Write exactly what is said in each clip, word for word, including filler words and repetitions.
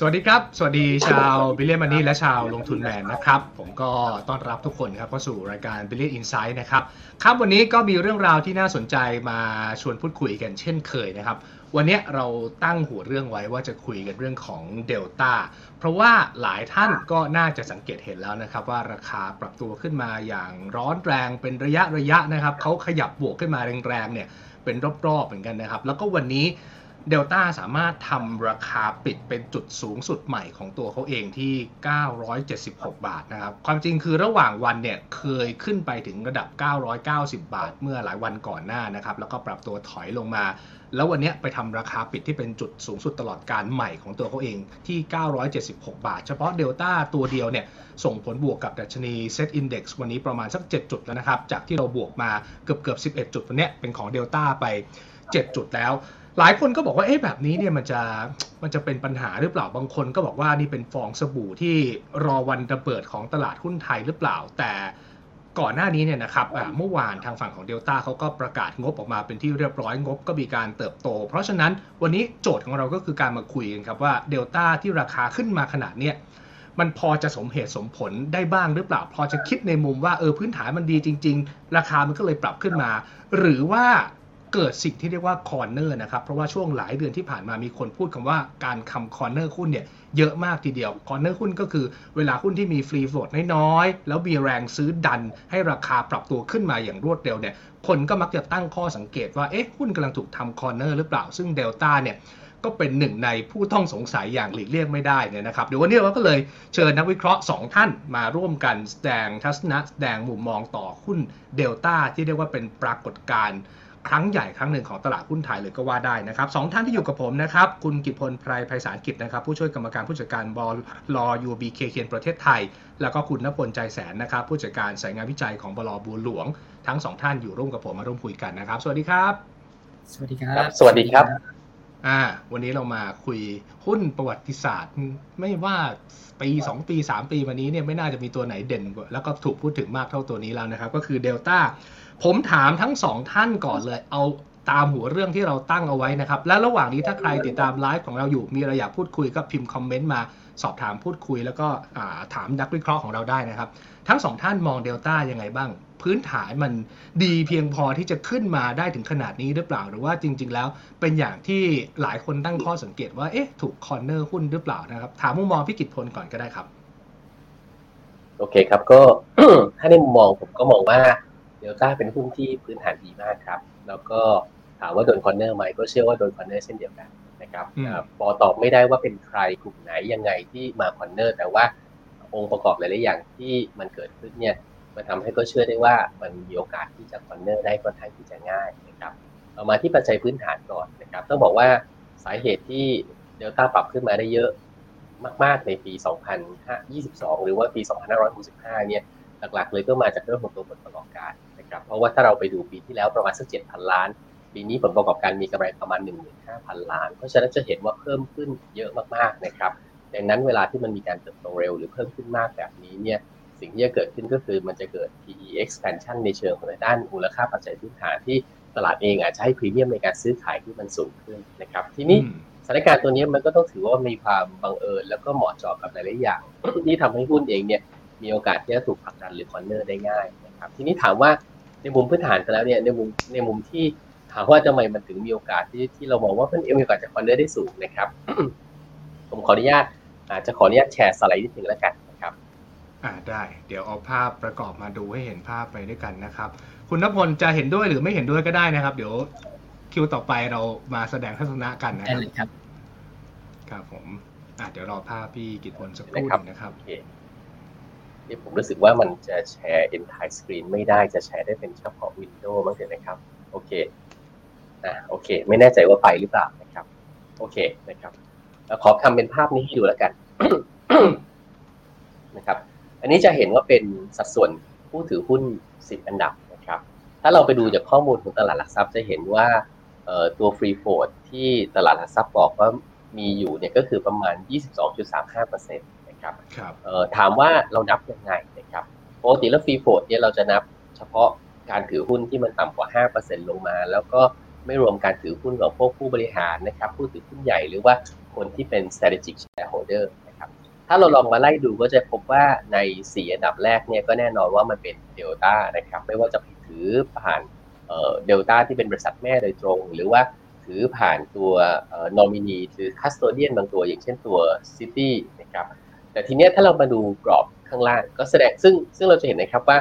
สวัสดีครับสวัสดีชาว Billion Money และชาวลงทุนแมนนะครับผมก็ต้อนรับทุกคนครับเข้าสู่รายการ Billion Insight นะครับครับวันนี้ก็มีเรื่องราวที่น่าสนใจมาชวนพูดคุยกันเช่นเคยนะครับวันนี้เราตั้งหัวเรื่องไว้ว่าจะคุยกันเรื่องของ Delta เพราะว่าหลายท่านก็น่าจะสังเกตเห็นแล้วนะครับว่าราคาปรับตัวขึ้นมาอย่างร้อนแรงเป็นระยะระยะนะครับเขาขยับบวกขึ้นมาแรงๆเนี่ยเป็นรอบๆเหมือนกันนะครับแล้วก็วันนี้เดลต้าสามารถทำราคาปิดเป็นจุดสูงสุดใหม่ของตัวเขาเองที่เก้าร้อยเจ็ดสิบหกบาทนะครับความจริงคือระหว่างวันเนี่ยเคยขึ้นไปถึงระดับเก้าร้อยเก้าสิบบาทเมื่อหลายวันก่อนหน้านะครับแล้วก็ปรับตัวถอยลงมาแล้ววันนี้ไปทำราคาปิดที่เป็นจุดสูงสุดตลอดการใหม่ของตัวเขาเองที่เก้าร้อยเจ็ดสิบหกบาทเฉพาะเดลต้าตัวเดียวเนี่ยส่งผลบวกกับดัชนี เซ็ต Index วันนี้ประมาณสักเจ็ดจุดแล้วนะครับจากที่เราบวกมาเกือบๆสิบเอ็ดจุดวันนี้เป็นของเดลต้าไปเจ็ดจุดแล้วหลายคนก็บอกว่าเอ๊ะแบบนี้เนี่ยมันจะมันจะเป็นปัญหาหรือเปล่าบางคนก็บอกว่านี่เป็นฟองสบู่ที่รอวันระเบิดของตลาดหุ้นไทยหรือเปล่าแต่ก่อนหน้านี้เนี่ยนะครับเมื่อวานทางฝั่งของเดลต้าเขาก็ประกาศงบออกมาเป็นที่เรียบร้อยงบก็มีการเติบโตเพราะฉะนั้นวันนี้โจทย์ของเราก็คือการมาคุยกันครับว่าเดลต้าที่ราคาขึ้นมาขนาดเนี้ยมันพอจะสมเหตุสมผลได้บ้างหรือเปล่าพอจะคิดในมุมว่าเออพื้นฐานมันดีจริงๆราคามันก็เลยปรับขึ้นมาหรือว่าเกิดสิ่งที่เรียกว่าคอร์เนอร์นะครับเพราะว่าช่วงหลายเดือนที่ผ่านมามีคนพูดคำว่าการคำคอร์เนอร์หุ้นเนี่ยเยอะมากทีเดียวคอร์เนอร์หุ้นก็คือเวลาหุ้นที่มีฟรีโฟลต์น้อยๆแล้วมีแรงซื้อดันให้ราคาปรับตัวขึ้นมาอย่างรวดเร็วเนี่ยคนก็มักจะตั้งข้อสังเกตว่าเอ๊ะหุ้นกำลังถูกทำคอร์เนอร์หรือเปล่าซึ่งเดลต้าเนี่ยก็เป็นหนึ่งในผู้ต้องสงสัยอย่างหลีกเลี่ยงไม่ได้เนี่ยนะครับเดี๋ยววันนี้เราก็เลยเชิญนักวิเคราะห์สองท่านมาร่วมกันแสดงทัศนะแสดงมุมมองต่อหุ้นเดลต้าที่เรียกว่าเป็นปรากฏการณ์ครั้งใหญ่ครั้งหนึ่งของตลาดหุ้นไทยเลยก็ว่าได้นะครับสองท่านที่อยู่กับผมนะครับคุณกิตพลไพรไพศาลกิจนะครับผู้ช่วยกรรมการผู้จัดการบล.ยูบีเคเคียนประเทศไทยแล้วก็คุณณพลใจแสนนะครับผู้จัดการสายงานวิจัยของบล.บัวหลวงทั้งสองท่านอยู่ร่วมกับผมมาร่วมคุยกันนะครับสวัสดีครับสวัสดีครับสวัสดีครับอ่าวันนี้เรามาคุยหุ้นประวัติศาสตร์ไม่ว่าปีสองปีสามปีมานี้เนี่ยไม่น่าจะมีตัวไหนเด่นกว่าแล้วก็ถูกพูดถึงมากเท่าตัวนี้แล้วนะครับก็คือเดลต้าผมถามทั้งสองท่านก่อนเลยเอาตามหัวเรื่องที่เราตั้งเอาไว้นะครับและระหว่างนี้ถ้าใครติดตามไลฟ์ของเราอยู่มีอะไรอยากพูดคุยก็พิมพ์คอมเมนต์มาสอบถามพูดคุยแล้วก็ถามนักวิเคราะห์ของเราได้นะครับทั้งสองท่านมองเดลต้ายังไงบ้างพื้นฐานมันดีเพียงพอที่จะขึ้นมาได้ถึงขนาดนี้หรือเปล่าหรือว่าจริงๆแล้วเป็นอย่างที่หลายคนตั้งข้อสังเกตว่าเอ๊ะถูกคอร์เนอร์หุ้นหรือเปล่านะครับถามมุมมองพี่กิตพลก่อนก็ได้ครับโอเคครับก็ ถ้าในมุมมองผมก็มองว่าเดลต้าเป็นหุ้นที่พื้นฐานดีมากครับแล้วก็ถามว่าโดนคอร์เนอร์ไหมก็เชื่อว่าโดนคอร์เนอร์เช่นเดียวกันนะครับพอตอบไม่ได้ว่าเป็นใครกลุ่มไหนยังไงที่มาคอร์เนอร์แต่ว่าองค์ประกอบหลายๆอย่างที่มันเกิดขึ้นเนี่ยมันทำให้ก็เชื่อได้ว่ามันมีโอกาสที่จะคอร์เนอร์ได้ค่อนข้างที่จะง่ายนะครับเอามาที่ปัจจัยพื้นฐานก่อนนะครับต้องบอกว่าสาเหตุที่เดลต้าปรับขึ้นมาได้เยอะมากๆในปีสองพันยี่สิบสองหรือว่าปีสองพันห้าร้อยหกสิบห้าเนี่ยหลักๆเลยก็มาจากเรื่องของตัวผลประกอบการนะครับเพราะว่าถ้าเราไปดูปีที่แล้วประมาณสัก เจ็ดพันล้านปีนี้ผลประกอบการมีกำไรประมาณ หนึ่งหมื่นห้าพันล้านเพราะฉะนั้นจะเห็นว่าเพิ่มขึ้นเยอะมากๆนะครับดังนั้นเวลาที่มันมีการเติบโตเร็วหรือเพิ่มขึ้นมากแบบนี้เนี่ยสิ่งที่จะเกิดขึ้นก็คือมันจะเกิด พี อี expansion ในเชิงของในด้านมูลค่าปัจจัยพื้นฐานที่ตลาดเองอาจจะให้พรีเมียมในการซื้อขายที่มันสูงขึ้นนะครับทีนี้สถานการณ์ตัวนี้มันก็ต้องถือว่ามีความบังเอิญแล้วก็เหมาะเจาะกับหลายๆอย่างที่ทำให้หุ้นเองเนี่ยมีโอกาสที่จะถูกผลักดันหรือคอร์เนอร์ได้ง่ายนะครับทีนี้ถามว่าในมุมพื้นฐานไปแล้วเนี่ยในมุมในมุมที่ถามว่าทำไมมันถึงมีโอกาสที่ที่เรามองว่ามันมีโอกาสจะคอร์เนอร์ได้สูงนะครับผมขออนุญาตอาจจะขออนุญาตแชร์สไลด์นิดนึงแล้วกันนะครับอ่าได้เดี๋ยวเอาภาพประกอบมาดูให้เห็นภาพไปด้วยกันนะครับคุณณพลจะเห็นด้วยหรือไม่เห็นด้วยก็ได้นะครับเดี๋ยวคิวต่อไปเรามาแสดงทัศนะกันนะครับได้ครับครับผมอ่าเดี๋ยวรอภาพพี่กิตพลสักครู่นะครับนี่ผมรู้สึกว่ามันจะแชร์ entire screen ไม่ได้จะแชร์ได้เป็นเฉพาะ Windows มั้งเถอะนะครับโอเคอ่าโอเคไม่แน่ใจว่าไปหรือเปล่านะครับโอเคนะครับแล้วขอทำเป็นภาพนี้ให้ดูแล้วกัน นะครับอันนี้จะเห็นว่าเป็นสัดส่วนผู้ถือหุ้นสิบอันดับนะครับถ้าเราไปดูจากข้อมูลของตลาดหลักทรัพย์จะเห็นว่าเอ่อตัว free float ที่ตลาดหลักทรัพย์บอกว่ามีอยู่เนี่ยก็คือประมาณ ยี่สิบสองจุดสามห้าเปอร์เซ็นต์ครับเอ่อถามว่าเรานับยังไงนะครับปกติแล้วฟรีโฟลต์เนี่ยเราจะนับเฉพาะการถือหุ้นที่มันต่ำกว่า ห้าเปอร์เซ็นต์ ลงมาแล้วก็ไม่รวมการถือหุ้นของพวกผู้บริหารนะครับผู้ถือหุ้นใหญ่หรือว่า คนที่เป็น strategic shareholder นะครับถ้าเราลองมาไล่ดูก็จะพบว่าในสี่อันดับแรกเนี่ยก็แน่นอนว่ามันเป็น Delta นะครับไม่ว่าจะถือผ่านเอ่อ Delta ที่เป็นบริษัทแม่โดยตรงหรือว่าถือผ่านตัวเอ่อ nominee หรือ custodian บางตัวอย่างเช่นตัว City นะครับแต่ทีเนี้ยถ้าเรามาดูกรอบข้างล่างก็แสดงซึ่งซึ่งเราจะเห็นนะครับว่า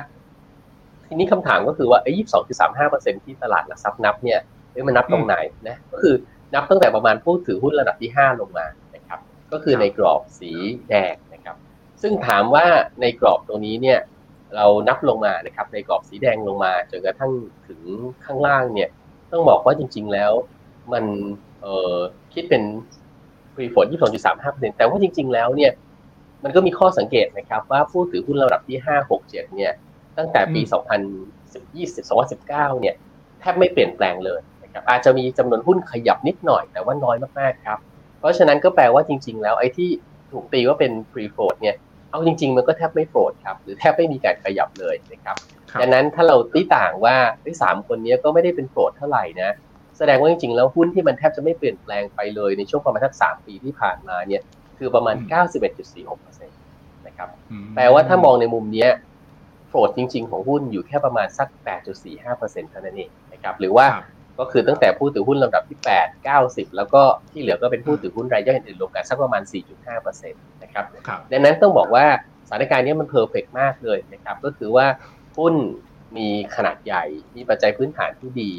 ทีนี้คำถามก็คือว่าไอ้ ยี่สิบสองจุดสามห้าเปอร์เซ็นต์ ที่ตลาดหลักทรัพย์นับเนี่ยเอ้ยมันนับตรงไหนนะก็คือนับตั้งแต่ประมาณผู้ถือหุ้นระดับที่ห้าลงมานะครับก็คือในกรอบสีแดงนะครับซึ่งถามว่าในกรอบตรงนี้เนี่ยเรานับลงมานะครับในกรอบสีแดงลงมาจนกระทั่งถึงข้างล่างเนี่ยต้องบอกว่าจริงๆแล้วมันเอ่อคิดเป็นฟรีโฟล ยี่สิบสองจุดสามห้าเปอร์เซ็นต์ แต่ว่าจริงๆแล้วเนี่ยมันก็มีข้อสังเกตนะครับว่าผู้ถือหุ้นระดับที่ห้า หก เจ็ดเนี่ยตั้งแต่ปีสองพันยี่สิบ สองพันสิบเก้าเนี่ยแทบไม่เปลี่ยนแปลงเลยนะครับอาจจะมีจำนวนหุ้นขยับนิดหน่อยแต่ว่าน้อยมากๆครับเพราะฉะนั้นก็แปลว่าจริงๆแล้วไอ้ที่ถูกตีว่าเป็นฟรีโฟลเนี่ยเอาจริงๆมันก็แทบไม่โฟลด์ครับหรือแทบไม่มีการขยับเลยนะครับดังนั้นถ้าเราตีต่างว่าไอ้สามคนนี้ก็ไม่ได้เป็นโฟลด์เท่าไหร่นะแสดงว่าจริงๆแล้วหุ้นที่มันแทบจะไม่เปลี่ยนแปลงไปเลยในช่วงประมาณสักสามปีที่ผ่านมาเนี่ยคือประมาณ เก้าสิบเอ็ดจุดสี่หกเปอร์เซ็นต์ นะครับแปลว่าถ้ามองในมุมนี้โฟลด์จริงๆของหุ้นอยู่แค่ประมาณสัก แปดจุดสี่ห้าเปอร์เซ็นต์ เท่านั้นเองนะครับหรือว่าก็คือตั้งแต่ผู้ถือหุ้นลำดับที่แปด เก้า สิบแล้วก็ที่เหลือก็เป็นผู้ถือหุ้นรายย่อยอื่นๆรวมกันสักประมาณ สี่จุดห้าเปอร์เซ็นต์ นะครับดังนั้นต้องบอกว่าสถานการณ์นี้มันเพอร์เฟคมากเลยนะครับก็คือว่าหุ้นมีขนาดใหญ่มีปัจจัยพื้นฐานที่ดี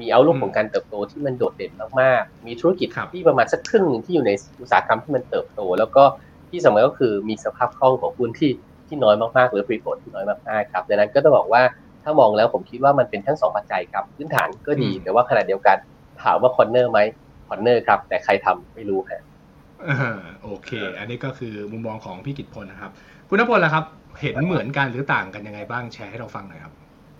มีเอาท์ลุคของการเติบโตที่มันโดดเด่นมากๆมีธุรกิจที่ประมาณสักครึ่งนึงที่อยู่ในอุตสาหกรรมที่มันเติบโตแล้วก็ที่สำคัญก็คือมีสภาพคล่องของหุ้นที่ที่น้อยมากๆหรือปริมาณที่น้อยมากๆครับดังนั้นก็ต้องบอกว่าถ้ามองแล้วผมคิดว่ามันเป็นทั้งสองปัจจัยครับพื้นฐานก็ดีแต่ว่าขนาดเดียวกันถามว่าคอร์เนอร์ไหมคอร์เนอร์ครับแต่ใครทำไม่รู้ฮะโอเคอันนี้ก็คือมุมมองของพี่กิตพลนะครับคุณณพลล่ะครับเห็นเหมือนกันหรือต่างกันยังไงบ้างแชร์ให้เราฟังหน่อยครับ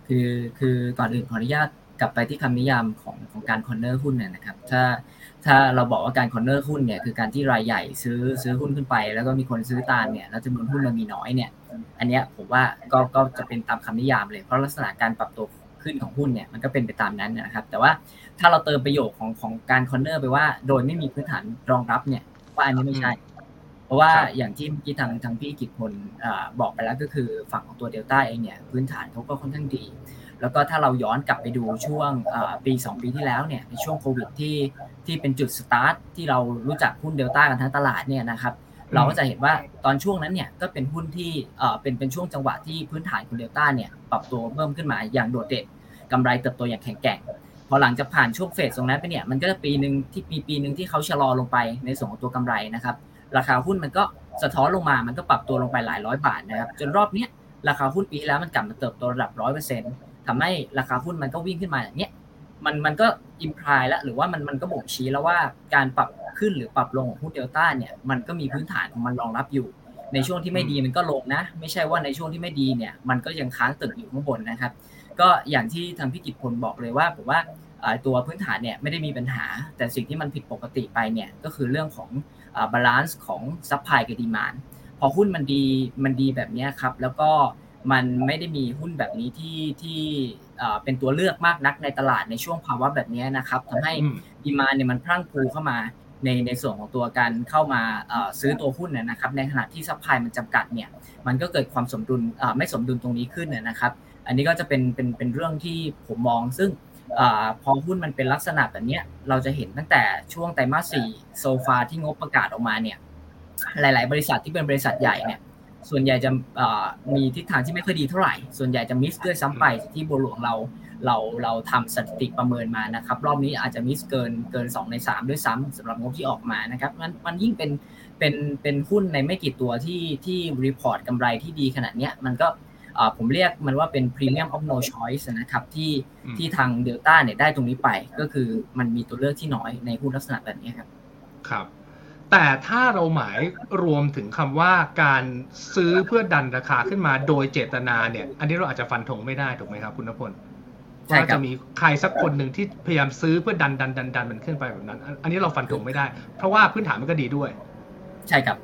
คือคือก่อนอื่นขออนุญาตกลับไปที่คำนิยามของของการคอร์เนอร์หุ้นเนี่ยนะครับถ้าถ้าเราบอกว่าการคอร์เนอร์หุ้นเนี่ยคือการที่รายใหญ่ซื้อซื้อหุ้นขึ้นไปแล้วก็มีคนซื้อตามเนี่ยแล้วจำนวนหุ้นมันมีน้อยเนี่ยอันเนี้ยผมว่าก็ก็จะเป็นตามคำนิยามเลยเพราะลักษณะการปรับตัวขึ้นของหุ้นเนี่ยมันก็เป็นไปตามนั้นนะครับแต่ว่าถ้าเราเติมประโยคของของการคอร์เนอร์ไปว่าโดยไม่มีพื้นฐานรองรับเนี่ยว่าอันนี้ไม่ใช่เพราะว่าอย่างที่เมื่อกี้ทางทางพี่กิตพลบอกไปแล้วก็คือฝั่งของตัวเดลต้าเองเนี่ยพื้นฐานเขาก็ค่อนข้างดีแล้วก็ถ้าเราย้อนกลับไปดูช่วงปีสองปีที่แล้วเนี่ยในช่วงโควิดที่ที่เป็นจุดสตาร์ทที่เรารู้จักหุ้นเดลต้ากันทั้งตลาดเนี่ยนะครับเราก็จะเห็นว่าตอนช่วงนั้นเนี่ยก็เป็นหุ้นที่เอ่อเป็นเป็นช่วงจังหวะที่พื้นฐานของเดลต้าเนี่ยปรับตัวเพิ่มขึ้นมาอย่างโดดเด่นกำไรเติบโตอย่างแข็งแกร่งพอหลังจากผ่านช่วงเฟสตรงนั้นไปเนี่ยมันก็จะปีนึงที่ปีปีนึงที่เขาชะลอลงไปในส่วนของตัวกำไรนะครับราคาหุ้นมันก็สะท้อนลงมามันก็ปรับตัวลงไปหลายร้อยบาทนะครับจนรอบเนี้ยราคาหุ้นปีแล้วมันกลับมาเติบโตระดับ หนึ่งร้อยเปอร์เซ็นต์ทำให้ราคาหุ้นมันก็วิ่งขึ้นมาอย่างเงี้ยมันมันก็อิมพลายแล้วหรือว่ามันมันก็บ่งชี้แล้วว่าการปรับขึ้นหรือปรับลงของหุ้นเดลต้าเนี่ยมันก็มีพื้นฐานของมันรองรับอยู่ในช่วงที่ไม่ดีมันก็ลงนะไม่ใช่ว่าในช่วงที่ไม่ดีเนี่ยมันก็ยังค้างตึงอยู่ข้างบนนะครับก็อย่างที่ทางพี่กิตพลบอกเลยว่าผมว่าตัวพื้นฐานเนี่ยไม่ได้มีปัญหาแต่สิ่งที่มันผิดปกติไปเนี่ยก็คือเรื่องของบาลานซ์ของซัพพลายกับดีมานด์พอหุ้นมันดีมันดีแบบนี้ครับแล้วก็มันไม่ได้มีหุ้นแบบนี้ที่ที่เป็นตัวเลือกมากนักในตลาดในช่วงภาวะแบบนี้นะครับทำให้ดีมานด์เนี่ยมันพรั่งพรูเข้ามาในในส่วนของตัวการเข้ามาซื้อตัวหุ้นนะครับในขณะที่ซัพพลายมันจำกัดเนี่ยมันก็เกิดความสมดุลไม่สมดุลตรงนี้ขึ้นนะครับอันนี้ก็จะเป็นเป็นเป็นเรื่องที่ผมมองซึ่งพอหุ้นมันเป็นลักษณะแบบนี้เราจะเห็นตั้งแต่ช่วงไตรมาสสี่โซฟาที่งบประกาศออกมาเนี่ยหลายๆบริษัทที่เป็นบริษัทใหญ่เนี่ยส่วนใหญ่จะมีทิศทางที่ไม่ค่อยดีเท่าไหร่ส่วนใหญ่จะมิสด้วยซ้ำไปที่บัวหลวงเราเราเราทำสถิติประเมินมานะครับรอบนี้อาจจะมิสเกินเกินสองในสามด้วยซ้ำสำหรับงบที่ออกมานะครับมันมันยิ่งเป็นเป็นเป็นหุ้นในไม่กี่ตัวที่ที่รีพอร์ตกำไรที่ดีขนาดเนี้ยมันก็ผมเรียกมันว่าเป็น Premium of No Choice นะครับที่ที่ทาง Delta เนี่ยได้ตรงนี้ไปก็คือมันมีตัวเลือกที่น้อยในหุ้นลักษณะแบบนี้ครับครับแต่ถ้าเราหมายรวมถึงคำว่าการซื้อเพื่อดันราคาขึ้นมาโดยเจตนาเนี่ยอันนี้เราอาจจะฟันธงไม่ได้ถูกไหมครับคุณณพลว่าจะมีใครสักคนหนึ่งที่พยายามซื้อเพื่อดันดันดันดันมันขึ้นไปแบบนั้นอันนี้เราฟันธงไม่ได้เพราะว่าพื้นฐานมันก็ดีด้วยใช่ครับ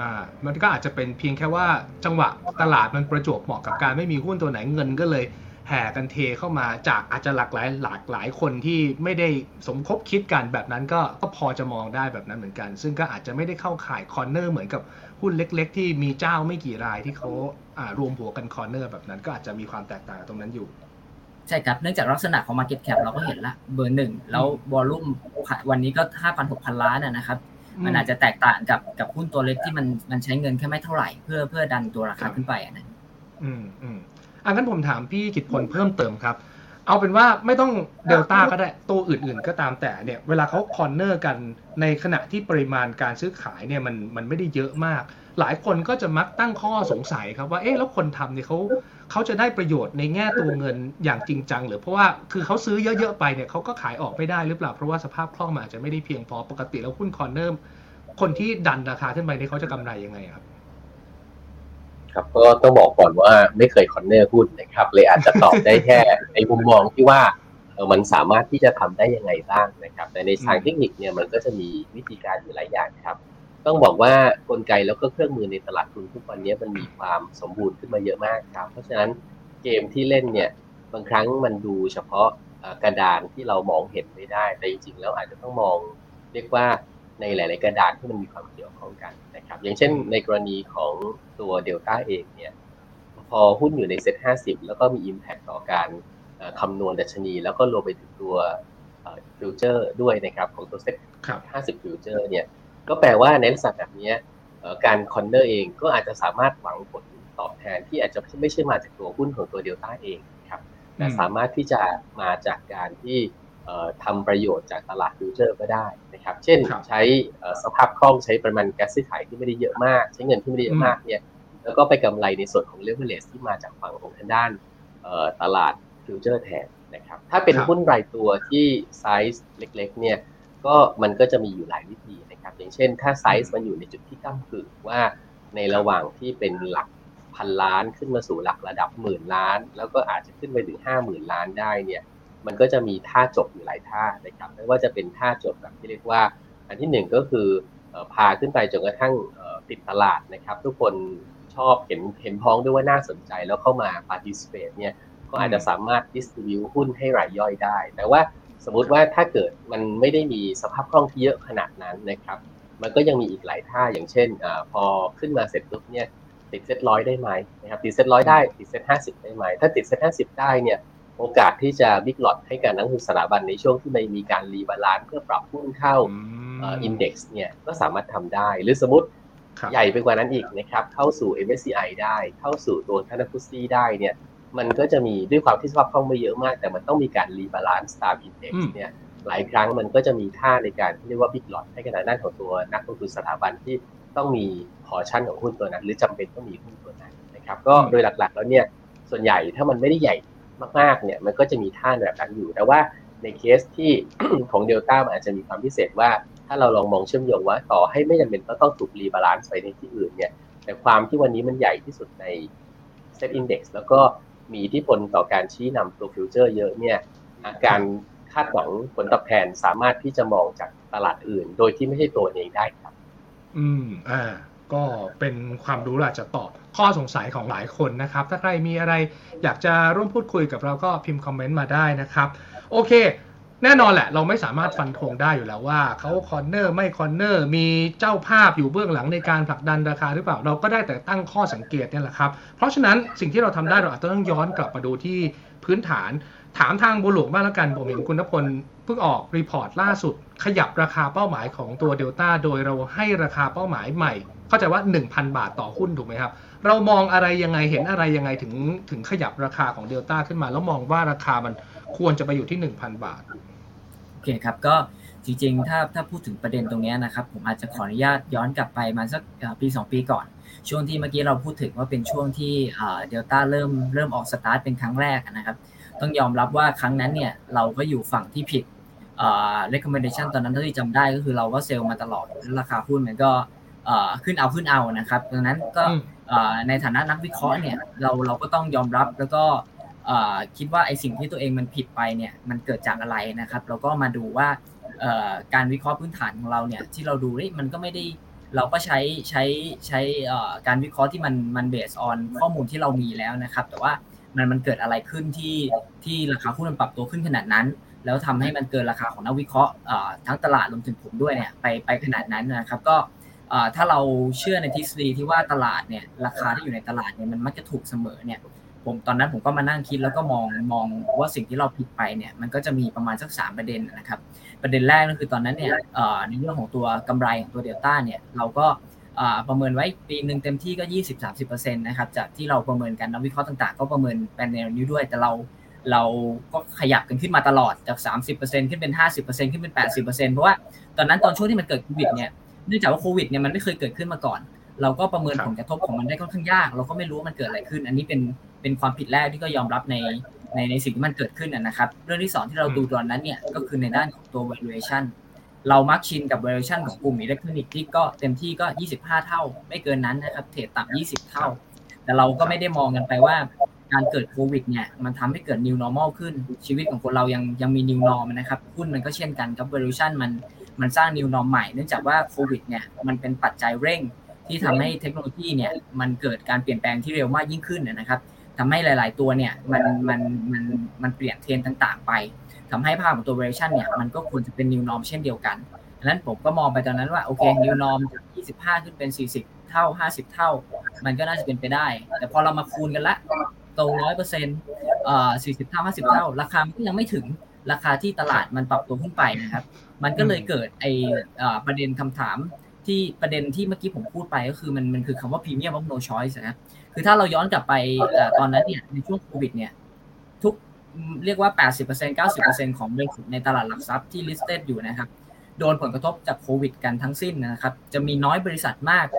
อ่ามันก็อาจจะเป็นเพียงแค่ว่าจังหวะตลาดมันประจวบเหมาะกับการไม่มีหุ้นตัวไหนเงินก็เลย แห่กันเทเข้ามาจากอาจจะหลากหลายหลากหลายคนที่ไม่ได้สมคบคิดกันแบบนั้นก็ก็พอจะมองได้แบบนั้นเหมือนกันซึ่งก็อาจจะไม่ได้เข้าข่ายคอร์เนอร์เหมือนกับหุ้นเล็กๆที่มีเจ้าไม่กี่รายที่เขารวมหัวกันคอร์เนอร์แบบนั้นก็อาจจะมีความแตกต่างตรงนั้นอยู่ใช่ครับเนื่องจากลักษณะของ market cap เราก็เห็นละเบอร์หนึ่งแล้ววอลลุ่มวันนี้ก็ ห้าพันหกพัน ล้านอ่ะนะครับมันอาจจะแตกต่างกับกับหุ้นตัวเล็กที่มันมันใช้เงินแค่ไม่เท่าไหร่เพื่อเพื่อดันตัวราคาขึ้นไปอ่ะนะอืมอืมอ่ะงั้นผมถามพี่กิตพลเพิ่มเติมครับเอาเป็นว่าไม่ต้องเดลต้าก็ได้ตัวอื่นๆก็ตามแต่เนี่ยเวลาเขาคอร์เนอร์กันในขณะที่ปริมาณการซื้อขายเนี่ยมันมันไม่ได้เยอะมากหลายคนก็จะมักตั้งข้อสงสัยครับว่าเอ๊ะแล้วคนทำเนี่ยเขาเขาจะได้ประโยชน์ในแง่ตัวเงินอย่างจริงจังหรือเพราะว่าคือเขาซื้อเยอะๆไปเนี่ยเขาก็ขายออกไม่ได้หรือเปล่าเพราะว่าสภาพคล่องมันอาจจะไม่ได้เพียงพอปกติแล้วหุ้นคอร์เนอร์คนที่ดันราคาขึ้นไปเนี่ยเขาจะกำไรยังไงครับครับก็ต้องบอกก่อนว่าไม่เคยคอนเนอร์หุ้นนะครับเลยอาจจะตอบได้แค่ในมุมมองที่ว่าเออมันสามารถที่จะทำได้ยังไงบ้างนะครับแต่ในทางเทคนิคเนี่ยมันก็จะมีวิธีการอยู่หลายอย่างครับต้องบอกว่ากลไกแล้วก็เครื่องมือในตลาดทุนทุกวันนี้มันมีความสมบูรณ์ขึ้นมาเยอะมากครับเพราะฉะนั้นเกมที่เล่นเนี่ยบางครั้งมันดูเฉพาะกระดานที่เรามองเห็นไม่ได้แต่จริงๆแล้วอาจจะต้องมองเรียกว่าในหลายๆกระดานที่มันมีความเกี่ยวข้องกันนะครับอย่างเช่นในกรณีของตัว Delta เองเนี่ยพอหุ้นอยู่ใน เซ็ต ห้าสิบ แล้วก็มี impact ต่อการคำนวณดัชนีแล้วก็รวมไปถึงตัว future ด้วยนะครับของตัว เซ็ต ห้าสิบ future เนี่ยก็แปลว่าในลักษณะแบบนี้การคอนเนอร์เองก็อาจจะสามารถหวังผลตอบแทนที่อาจจะไม่ใช่มาจากตัวหุ้นของตัว Delta เองครับแต่สามารถที่จะมาจากการที่ทำประโยชน์จากตลาดฟิวเจอร์ก็ได้นะครับเช่นใช้สภาพคล่องใช้ปริมาณการซื้อขายที่ไม่ได้เยอะมากใช้เงินที่ไม่ได้เยอะมากเนี่ยแล้วก็ไปกำไรในส่วนของเลเวอเรจที่มาจากฝั่งของทางด้านตลาดฟิวเจอร์แทนนะครับถ้าเป็นหุ้นรายตัวที่ไซส์เล็กๆเนี่ยก็มันก็จะมีอยู่หลายวิธีนะครับอย่างเช่นถ้าไซส์มันอยู่ในจุดที่ก้ำกึ่งว่าในระหว่างที่เป็นหลักพันล้านขึ้นมาสู่หลักระดับหมื่นล้านแล้วก็อาจจะขึ้นไปถึงห้าหมื่นล้านได้เนี่ยมันก็จะมีท่าจบอยู่หลายท่านะครับไม่ว่าจะเป็นท่าจบแบบที่เรียกว่าอันที่หนึ่งก็คือพาขึ้นไปจนกระทั่งติดตลาดนะครับทุกคนชอบเห็นเห็นพ้องด้วยว่าน่าสนใจแล้วเข้ามา participate เนี่ยก็อาจจะสามารถ distribute หุ้นให้รายย่อยได้แต่ว่าสมมุติว่าถ้าเกิดมันไม่ได้มีสภาพคล่องที่เยอะขนาดนั้นนะครับมันก็ยังมีอีกหลายท่าอย่างเช่นพอขึ้นมาเสร็จปุ๊บเนี่ยติดเซ็ตร้อยได้ไหมนะครับติดเซ็ตร้อยได้ติดเซ็ตห้าสิบได้ไหมถ้าติดเซ็ตห้าสิบได้เนี่ยโอกาสที่จะบิ๊กล็อตให้การนักลงทุนสถาบันในช่วงที่มีการรีบาลานซ์เพื่อปรับหุ้นเข้าอินเด็กซ์เนี่ยก็สามารถทำได้หรือสมมติใหญ่ไปกว่านั้นอีกนะครับเข้าสู่ เอ็ม เอส ซี ไอ ได้เข้าสู่ตัวธนาคารซีได้เนี่ยมันก็จะมีด้วยความที่สภาพคล่องไม่เยอะมากแต่มันต้องมีการรีบาลานซ์ตามอินเด็กซ์เนี่ยหลายครั้งมันก็จะมีท่าในการที่เรียกว่าบิ๊กล็อตให้กับด้านของตัวนักลงทุนสถาบันที่ต้องมีพอร์ชั่นของหุ้นตัวนั้นหรือจำเป็นต้องมีหุ้นตัวนั้นนะครับก็โดยหลักๆแล้วเนี่ยส่วนใหญ่ถ้ามันไม่ได้ใหญ่มากๆเนี่ยมันก็จะมีท่าแบบนั้นอยู่แต่ว่าในเคสที่ ของ Delta มันอาจจะมีความพิเศษว่าถ้าเราลองมองเชื่อมโยงว่าต่อให้ไม่จำเป็นต้องถูกรีบาลานซ์ไปในที่อื่นเนี่ยแต่ความที่วันนี้มันใหญ่ที่สุดใน เซ็ต Index แล้วก็มีอิทธิพลต่อการชี้นำตัวฟิวเจอร์เยอะเนี่ยการคาดหวังผลตอบแทนสามารถที่จะมองจากตลาดอื่นโดยที่ไม่ใช่ตัวเองได้ครับอืมอ่าก็เป็นความรู้ล่ะจะตอบข้อสงสัยของหลายคนนะครับถ้าใครมีอะไรอยากจะร่วมพูดคุยกับเราก็พิมพ์คอมเมนต์มาได้นะครับโอเคแน่นอนแหละเราไม่สามารถฟันธงได้อยู่แล้วว่าเขาคอร์เนอร์ไม่คอร์เนอร์มีเจ้าภาพอยู่เบื้องหลังในการผลักดันราคาหรือเปล่าเราก็ได้แต่ตั้งข้อสังเกตเนี่ยแหละครับเพราะฉะนั้นสิ่งที่เราทำได้เราอาจจะต้องย้อนกลับมาดูที่พื้นฐานถามทางบัวหลวงบ้างแล้วกันผมเห็นคุณณพลเพิ่งออกรีพอร์ตล่าสุดขยับราคาเป้าหมายของตัว Delta โดยเราให้ราคาเป้าหมายใหม่เข้าใจว่า หนึ่งพัน บาทต่อหุ้นถูกไหมครับเรามองอะไรยังไงเห็นอะไรยังไงถึงถึงขยับราคาของ Delta ขึ้นมาแล้วมองว่าราคามันควรจะไปอยู่ที่ หนึ่งพัน บาทโอเคครับก็จริงๆถ้าถ้าพูดถึงประเด็นตรงนี้นะครับผมอาจจะขออนุญาตย้อนกลับไปมาสักปีสองปีก่อนช่วงที่เมื่อกี้เราพูดถึงว่าเป็นช่วงที่เดลต้าเริ่มเริ่มออกสตาร์ทเป็นครั้งแรกนะครับต้องยอมรับว่าครั้งนั้นเนี่ยเราก็อยู่ฝั่งที่ผิดเอ่อ recommendation ตอนนั้นที่จำได้ก็คือเราก็เซลล์มาตลอดราคาหุ้นมันก็เอ่อขึ้นเอาขึ้นเอานะครับดังนั้นก็เอ่อในฐานะนักวิเคราะห์เนี่ยเราเราก็ต้องยอมรับแล้วก็เอ่อคิดว่าไอ้สิ่งที่ตัวเองมันผิดไปเนี่ยมันเกิดจากอะไรนะครับเราก็มาดูว่าเอ่อการวิเคราะห์พื้นฐานของเราเนี่ยที่เราดูนี่มันก็ไม่ได้เราก็ใช้ใช้ใช้เอ่อการวิเคราะห์ที่มันมัน based on ข้อมูลที่เรามีแล้วนะครับแต่ว่า มันมันเกิดอะไรขึ้นที่ที่ราคาหุ้นมันปรับตัวขึ้นขนาดนั้นแล้วทำให้มันเกินราคาของนักวิเคราะห์ทั้งตลาดรวมถึงผมด้วยเนี่ยไปไปขนาดนั้นนะครับก็ถ้าเราเชื่อในทฤษฎีที่ว่าตลาดเนี่ยราคาที่อยู่ในตลาดเนี่ยมันมักจะถูกเสมอเนี่ยผมตอนนั้นผมก็มานั่งคิดแล้วก็มองมองว่าสิ่งที่เราผิดไปเนี่ยมันก็จะมีประมาณสักสามประเด็นนะครับประเด็นแรกก็คือตอนนั้นเนี่ยในเรื่องของตัวกำไรของตัว Delta เนี่ยเราก็ประเมินไว้ปีนึงเต็มที่ก็ ยี่สิบถึงสามสิบเปอร์เซ็นต์ นะครับจากที่เราประเมินกันนักวิเคราะห์ต่างๆก็ประเมินเป็นแนวนี้ด้วยแต่เราเราก็ขยับกันขึ้นมาตลอดจาก สามสิบเปอร์เซ็นต์ ขึ้นเป็น ห้าสิบเปอร์เซ็นต์ ขึ้นเป็น แปดสิบเปอร์เซ็นต์ เพราะว่าตอนนั้นตอนช่วงที่มันเกิดโควิดเนี่ยเนื่องจากว่าโควิดเนี่ยมันไม่เคยเกิดขึ้นมาก่อนเราก็ประเมินผลกระทบของมันได้ค่อนข้างยากเราก็ไม่รู้ว่ามันเกิดอะไรขึ้นอันนี้เป็นเป็นความผิดแรกที่ก็ยอมรับในในในสิ่งที่มันเกิดขึ้นนะครับเรื่องที่สองที่เราดูตอนนั้นเนี่ยก็คือในด้านของตัว valuation เรามักชินกับ valuation ของกลุ่มอิเล็กทรอนิกส์ที่ก็เต็มที่ก็ยี่สิบห้าเท่าไม่เกินนั้นนะครับเทรดต่ำยี่สิบเท่าแต่เราก็ไม่ได้มองกันไปว่าการเกิดโควิดเนี่ยมันทำให้เกิด new normal ขึ้นชีวิตของคนเรายังยังมี new norm นะครับหุ้นมันก็เช่นกันครับ valuation มันมันสร้าง new norm ใหม่เนื่องจากว่าโควิดเนี่ยมันเป็นปัจจัยเร่งที่ทำให้เทคโนโลยีเนี่ยมันเกิดการเปลี่ยนแปลงที่เร็วมากยิ่งขึ้นนะครับทำให้หลายๆตัวเนี่ยมันมันมันมันเปลี่ยนเทรนด์ต่างๆไปทำให้ภาพของตัว valuation เนี่ยมันก็ควรจะเป็น new norm เช่นเดียวกันดังนั้นผมก็มองไปตอนนั้นว่าโอเค new norm จากยี่สิบห้าขึ้นเป็นสี่สิบเท่าห้าสิบเท่ามันก็น่าจะเป็นไปได้แต่พอเรามาคูณกันละโต ร้อยเปอร์เซ็นต์ เอ่อสี่สิบเท่าห้าสิบเท่าราคามันยังไม่ถึงราคาที่ตลาดมันปรับตัวขึ้นไปนะครับมันก็เลยเกิดไอ้เอ่อประเด็นคำถามที่ประเด็นที่เมื่อกี้ผมพูดไปก็คือมันมันคือคำว่า Premium of No Choice นะคือถ้าเราย้อนกลับไปตอนนั้นเนี่ยในช่วงโควิดเนี่ยทุกเรียกว่า แปดสิบเปอร์เซ็นต์ เก้าสิบเปอร์เซ็นต์ ของบริษัทในตลาดหลักทรัพย์ที่ listed อยู่นะครับโดนผลกระทบจากโควิดกันทั้งสิ้นนะครับจะมีน้อยบริษัทมาก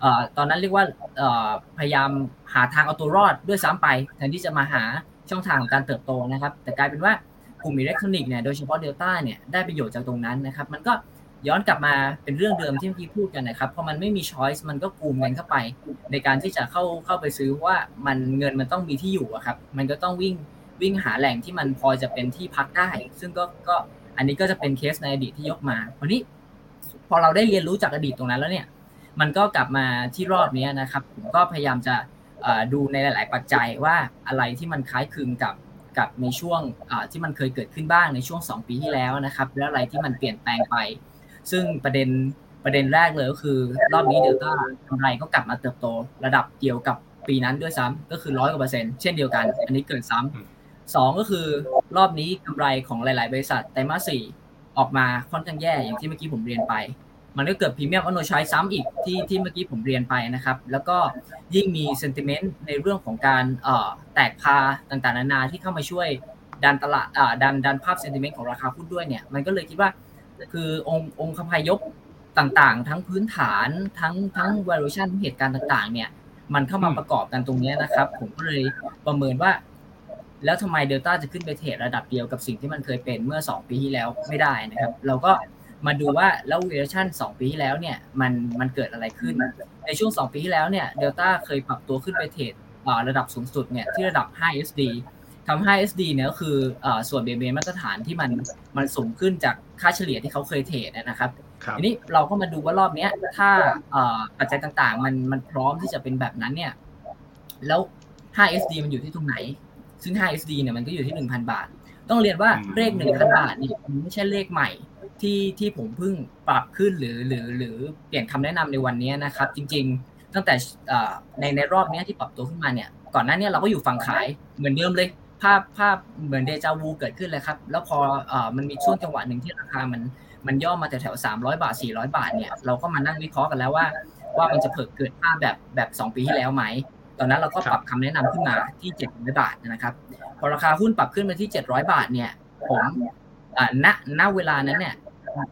เอ่อตอนนั้นเรียกว่าเอ่อพยายามหาทางเอาตัวรอดด้วยซ้ำไปแทนที่จะมาหาช่องทางของการเติบโตนะครับแต่กลายเป็นว่ากลุ่มอิเล็กทรอนิกส์เนี่ยโดยเฉพาะ Delta เนี่ยได้ประโยชน์จากตรงนั้นนะครับมันก็ย้อนกลับมาเป็นเรื่องเดิมที่เมื่อกี้พูดกันนะครับพอมันไม่มี choice มันก็กลุ่มกันเข้าไปในการที่จะเข้าเข้าไปซื้อว่ามันเงินมันต้องมีที่อยู่อะครับมันก็ต้องวิ่งวิ่งหาแหล่งที่มันพอจะเป็นที่พักได้ซึ่งก็ก็อันนี้ก็จะเป็นเคสในอดีตที่ยกมาวันนี้พอเราได้เรียนรู้จากอดีตตรงนั้นแล้วเนี่ยมันก็กลับมาที่รอบนี้นะครับผมก็พยายามจะดูในหลายๆปัจจัยว่าอะไรที่มันคล้ายคลึงกับกับในช่วงที่มันเคยเกิดขึ้นบ้างในช่วงสองปีที่แล้วนะครับแล้วอะไรที่มันเปลี่ยนแปลงไปซึ่งประเด็นประเด็นแรกเลยก็คือรอบนี้เดลต้ากำไรก็กลับมาเติบโตระดับเดียวกับปีนั้นด้วยซ้ำก็คือร้อยกว่าเปอร์เซ็นต์เช่นเดียวกันอันนี้เกิดซ้ำสองก็คือรอบนี้กำไรของหลายๆบริษัทไตรมาสสี่ออกมาค่อนข้างแย่อย่างที่เมื่อกี้ผมเรียนไปมันก็เกิดพรีเมียมอโนชัยซ้ำอีกที่ที่เมื่อกี้ผมเรียนไปนะครับแล้วก็ยิ่งมีเซนติเมนต์ในเรื่องของการเอ่อแตกพาต่างๆนานาที่เข้ามาช่วยดันตลาดอ่าดันดันภาพเซนติเมนต์ของราคาหุ้นด้วยเนี่ยมันก็เลยคิดว่าคือองค์องค์คพยพต่างๆทั้งพื้นฐานทั้งทั้ง valuation เหตุการณ์ต่างๆเนี่ยมันเข้ามาประกอบกันตรงนี้นะครับผมก็เลยประเมินว่าแล้วทำไม Delta จะขึ้นไปเทรดระดับเดียวกับสิ่งที่มันเคยเป็นเมื่อสองปีที่แล้วไม่ได้นะครับเราก็มาดูว่าแล้ว valuation สองปีที่แล้วเนี่ยมันมันเกิดอะไรขึ้นในช่วงสองปีที่แล้วเนี่ย Delta เคยปรับตัวขึ้นไปเทรดอ่าระดับสูงสุดเนี่ยที่ระดับ ห้า เอส ดี ทำ ห้า เอส ดี เนี่ยก็คืออ่าส่วนเบเบมาตรฐานที่มันมันสูงขึ้นจากค่าเฉลี่ยที่เขาเคยเทรดนะครับทีนี้เราก็มาดูว่ารอบเนี้ยถ้าอ่าปัจจัยต่างๆมันมันพร้อมที่จะเป็นแบบนั้นเนี่ยแล้ว ห้า เอส ดี มันอยู่ที่ตรงไหนซึ่ง ห้า เอส ดี เนี่ยมันก็อยู่ที่ หนึ่งพัน บาทต้องเรียนว่าเลข หนึ่งพัน บาทเนี่ยมันไม่ใช่เลขใหม่ที่ที่ผมเพิ่งปรับขึ้นหรือหรือหรือเปลี่ยนคำแนะนำในวันนี้นะครับจริงๆตั้งแต่ในในรอบนี้ที่ปรับตัวขึ้นมาเนี่ยก่อนหน้านี้เราก็อยู่ฝั่งขายเหมือนเดิมเลยภาพภาพเหมือนเดจาวูเกิดขึ้นเลยครับแล้วพอมันมีช่วงจังหวะหนึ่งที่ราคามันมันย่อมาแถวๆสามร้อยบาทสี่ร้อยบาทเนี่ยเราก็มานั่งวิเคราะห์กันแล้วว่าว่ามันจะเพิ่มเกิดภาพแบบแบบสองปีที่แล้วไหมตอนนั้นเราก็ปรับคำแนะนำขึ้นมาที่เจ็ดร้อยบาทนะครับพอราคาหุ้นปรับขึ้นมาที่เจ็ดร้อยบาทเนี่ยผมณณเวลานั้นเนี่ย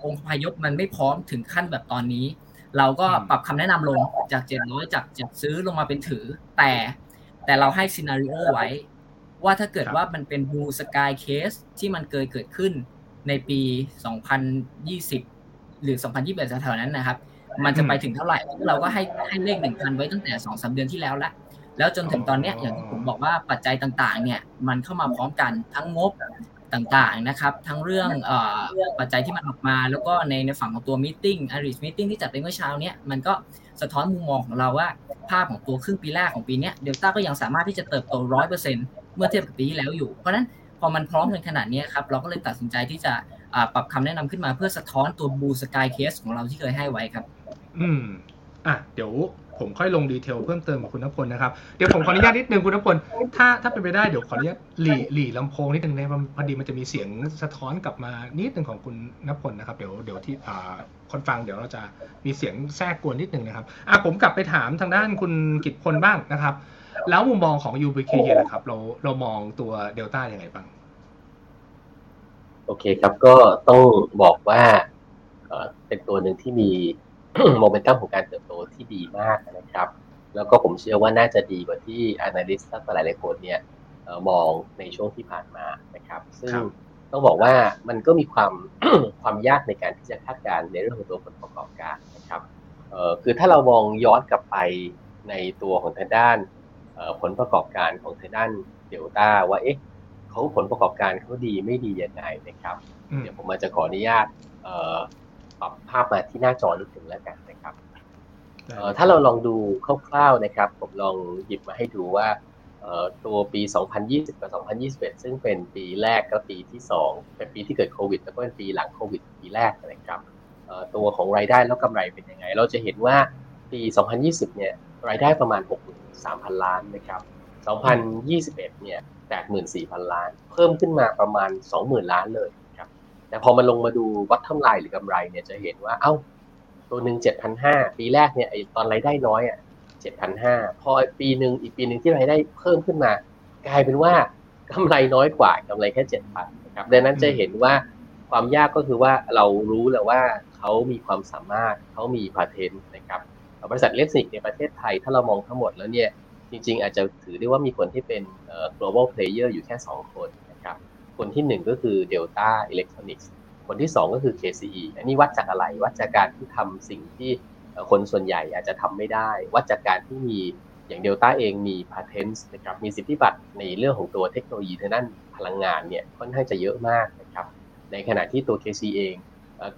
องค์พยพมันไม่พร้อมถึงขั้นแบบตอนนี้เราก็ปรับคำแนะนำลงจากเจ็ดร้อยจากจากซื้อลงมาเป็นถือแต่แต่เราให้ซีนาริโอไว้ว่าถ้าเกิดว่ามันเป็นบลูสกายเคสที่มันเคยเกิดขึ้นในปีสองพันยี่สิบหรือสองพันยี่สิบเอ็ดแถวๆนั้นนะครับมันจะไปถึงเท่าไหร่เราก็ให้ให้เลข หนึ่งพัน ไว้ตั้งแต่ สองถึงสาม เดือนที่แล้วละแล้วจนถึงตอนเนี้ยอย่างที่ผมบอกว่าปัจจัยต่างๆเนี่ยมันเข้ามาพร้อมกันทั้งงบต่างๆนะครับทั้งเรื่องเอ่อปัจจัยที่มันออกมาแล้วก็ในในฝั่งของตัวมีตติ้ง Irish Meeting ที่จัดไปเมื่อเช้าเนี้ยมันก็สะท้อนมุมมองของเราว่าภาพของตัวครึ่งปีแรกของปีเนี้ย Delta ก็ยังสามารถที่จะเติบโต ร้อยเปอร์เซ็นต์ เมื่อเทียบกับปีที่แล้วอยู่เพราะนั้นพอมันพร้อมกันขนาดนี้ครับเราก็เลยตัดสินใจที่จะปรับคำแนะนำขึ้นมาเพื่อสะท้อนตัว Blue Sky Case ของเราที่เคยให้ไว้ครับอืมอ่ะเดี๋ยวผมค่อยลงดีเทลเพิ่มเติมกับคุณณพลนะครับเดี๋ยวผมขออนุญาตนิดนึงคุณณพลถ้าถ้าเป็นไปได้เดี๋ยวขออนุญาตหลีหลีลำโพงนิดนึงนะพอดีมันจะมีเสียงสะท้อนกลับมานิดนึงของคุณณพลนะครับเดี๋ยวเดี๋ยวที่อ่าคนฟังเดี๋ยวเราจะมีเสียงแทรกกวนนิดนึงนะครับอ่ะผมกลับไปถามทางด้านคุณกิตพลบ้างนะครับแล้วมุมมองของ ยู บี เค นะครับเราเรามองตัว Delta ยังไงบ้างโอเคครับก็ต้องบอกว่าเอ่อเป็นตัวนึงที่มีโมเมนตัมของการเติบโตที่ดีมากนะครับแล้วก็ผมเชื่อว่าน่าจะดีกว่าที่ Analyst ทั้งหลายหลายคนเนี่ยมองในช่วงที่ผ่านมานะครับซึ่งต้องบอกว่ามันก็มีความความยากในการที่จะคาดการณ์ในเรื่องของตัวผลประกอบการนะครับเอ่อคือถ้าเรามองย้อนกลับไปในตัวของทางด้านผลประกอบการของทางด้าน Delta ว่าเอ๊ะเขาผลประกอบการเขาดีไม่ดียังไงนะครับเดี๋ยวผมอาจจะขออนุญาตปรับภาพมาที่หน้าจอนิดนึงแล้วกันนะครับถ้าเราลองดูคร่าวๆนะครับผมลองหยิบมาให้ดูว่าตัวปีสองพันยี่สิบกับสองพันยี่สิบเอ็ดซึ่งเป็นปีแรกกับปีที่สองเป็นปีที่เกิดโควิดแล้วก็เป็นปีหลังโควิดปีแรกนะครับตัวของรายได้แล้วกำไรเป็นยังไงเราจะเห็นว่าปีสองพันยี่สิบเนี่ยรายได้ประมาณ หกหมื่นสามพัน ล้านนะครับสองพันยี่สิบเอ็ดเนี่ย แปดหมื่นสี่พัน ล้านเพิ่มขึ้นมาประมาณ สองหมื่น ล้านเลยแต่พอมาลงมาดูวัดกำไรหรือกำไรเนี่ยจะเห็นว่าเอ้าตัวนึง เจ็ดพันห้าร้อย ปีแรกเนี่ยไอ้ตอนรายได้น้อยอ่ะ เจ็ดพันห้าร้อย พอปีนึงอีกปีนึงที่รายได้เพิ่มขึ้นมากลายเป็นว่ากำไรน้อยกว่ากำไรแค่ เจ็ดพัน นะครับดังนั้นจะเห็นว่าความยากก็คือว่าเรารู้แล้วว่าเขามีความสามารถเขามีพาเทนต์นะครับบริษัทเล็กๆในประเทศไทยถ้าเรามองทั้งหมดแล้วเนี่ยจริงๆอาจจะถือได้ว่ามีคนที่เป็น global player อยู่แค่สองคนนะครับคนที่หนึ่งก็คือ Delta Electronics คนที่สองก็คือ เค ซี อี อันนี้วัดจากอะไรวัดจากการที่ทำสิ่งที่คนส่วนใหญ่อาจจะทำไม่ได้วัดจากการที่มีอย่าง Delta เองมี patents นะครับมีสิทธิบัตรในเรื่องของตัวเทคโนโลยีทางด้านพลังงานเนี่ยค่อนข้างจะเยอะมากนะครับในขณะที่ตัว เค ซี อี เอง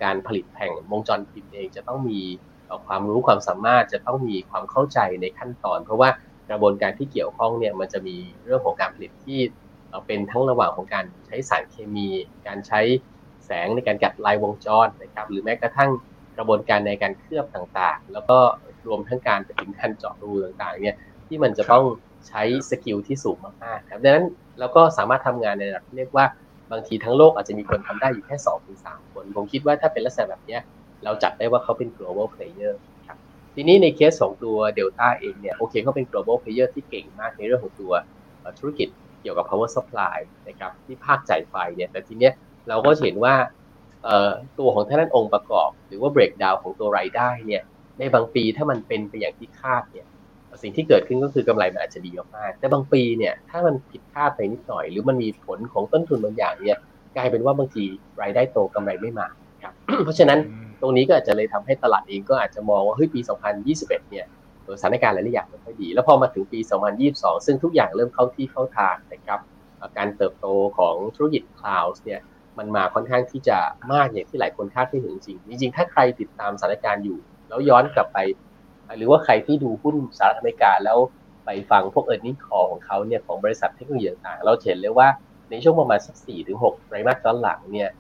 การผลิตแผงวงจรปิดเองจะต้องมีความรู้ความสามารถจะต้องมีความเข้าใจในขั้นตอนเพราะว่ากระบวนการที่เกี่ยวข้องเนี่ยมันจะมีเรื่องของการผลิตที่เป็นทั้งระหว่างของการใช้สารเคมีการใช้แสงในการกัดลายวงจรนะครับหรือแม้กระทั่งกระบวนการในการเคลือบต่างๆแล้วก็รวมทั้งการไปถึงการเจาะรูต่างๆเนี่ยที่มันจะต้องใช้สกิลที่สูงมากๆครับดังนั้นเราก็สามารถทำงานในระดับเรียกว่าบางทีทั้งโลกอาจจะมีคนทำได้อยู่แค่ สองถึงสาม คนผมคิดว่าถ้าเป็นลักษณะแบบนี้เราจัดได้ว่าเขาเป็น global player ครับทีนี้ในเคสของตัว Delta เองเนี่ยโอเคเขาเป็น global player ที่เก่งมากในเรื่องของตัวธุรกิจเกี่ยวกับ power supply นะครับที่ภาคจ่ายไฟเนี่ยแต่ทีเนี้ยเราก็เห็นว่าตัวของท่านั้นองค์ประกอบหรือว่า breakdown ของตัวรายได้เนี่ยในบางปีถ้ามันเป็นไปอย่างที่คาดเนี่ยสิ่งที่เกิดขึ้นก็คือกำไรมันอาจจะดีมากแต่บางปีเนี่ยถ้ามันผิดคาดไปนิดหน่อยหรือมันมีผลของต้นทุนบางอย่างเนี่ยกลายเป็นว่าบางทีรายได้โตกำไรไม่มาครับ เพราะฉะนั้นตรงนี้ก็อาจจะเลยทำให้ตลาดเองก็อาจจะมองว่าเฮ้ยปีสองพันยี่สิบเอ็ดเนี่ยสถานการณ์หลายๆอย่างไม่ค่อยดีแล้วพอมาถึงปีสองพันยี่สิบสองซึ่งทุกอย่างเริ่มเข้าที่เข้าทางนะครับการเติบโตของธุรกิจ Cloud เนี่ยมันมาค่อนข้างที่จะมากอย่างที่หลายคนคาดไม่ถึงจริงจริงถ้าใครติดตามสถานการณ์อยู่แล้วย้อนกลับไปหรือว่าใครที่ดูหุ้นสหรัฐอเมริกาแล้วไปฟังพวก Earnings Call ของเขาเนี่ยของบริษัทเทคโนโลยีต่างๆเราเห็นเลยว่าในช่วงประมาณสัก สี่ถึงหก ไตรมาสหลังเนี่ย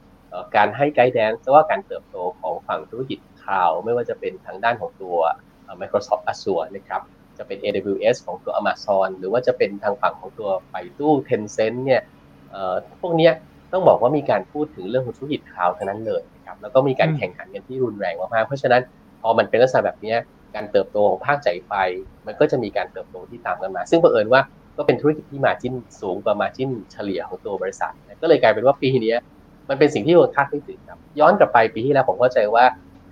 การให้ไกด์แดนซ์ว่าการเติบโตของฝั่งธุรกิจ Cloud ไม่ว่าจะเป็นทางด้านของตัวMicrosoft Azure นะครับจะเป็น เอ ดับเบิลยู เอส ของตัว Amazon หรือว่าจะเป็นทางฝั่งของตัวไปตู้ Tencent เนี่ยเอ่อพวกเนี้ยต้องบอกว่ามีการพูดถึงเรื่องของธุรกิจ Cloud ทั้งนั้นเลยนะครับแล้วก็มีการแข่งขันกันที่รุนแรงมากๆเพราะฉะนั้นพอมันเป็นลักษณะแบบนี้การเติบโตของภาคจ่ายไฟมันก็จะมีการเติบโตที่ตามกันมาซึ่งบังเอิญว่าก็เป็นธุรกิจที่ margin สูงกว่า margin เฉลี่ยของตัวบริษัทก็เลยกลายเป็นว่าปีนี้มันเป็นสิ่งที่คาดไม่ถึงครับย้อนกลับไปปีที่แล้วผมเข้าใจว่า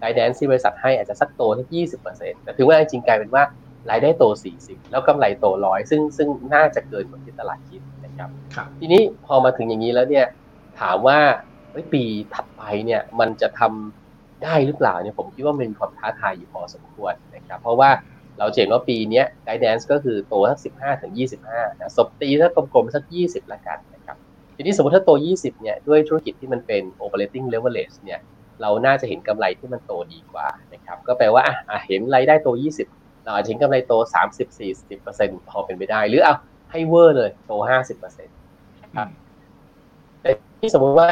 guidance ที่บริษัทให้อาจจะสักโตสัก ยี่สิบเปอร์เซ็นต์ แต่ถึงว่าจริงๆกลายเป็นว่ารายได้โต สี่สิบ แล้วกำไรโต หนึ่งร้อย ซึ่งซึ่งน่าจะเกินกว่าที่ตลาดคิดนะครับทีนี้พอมาถึงอย่างนี้แล้วเนี่ยถามว่าเฮ้ยปีถัดไปเนี่ยมันจะทำได้หรือเปล่าเนี่ยผมคิดว่ามันมีความท้าทายอยู่พอสมควรนะครับเพราะว่าเราเห็นว่าปีเนี้ย guidance ก็คือโตสัก สิบห้าถึงยี่สิบห้า นะสบตีสักกลมๆสักยี่สิบละกันนะครับทีนี้สมมุติถ้าโตยี่สิบเนี่ยด้วยธุรกิจที่มันเป็น operating leverage เนี่ยเราน่าจะเห็นกำไรที่มันโตดีกว่านะครับก็แปลว่าอ่ะเห็นรายได้โตยี่สิบเราอาจจะเห็นกำไรโตสามสิบ สี่สิบเปอร์เซ็นต์พอเป็นไปได้หรือเอา ให้เวอร์เลยโต ห้าสิบเปอร์เซ็นต์ ครับแต่ที่สมมุติว่า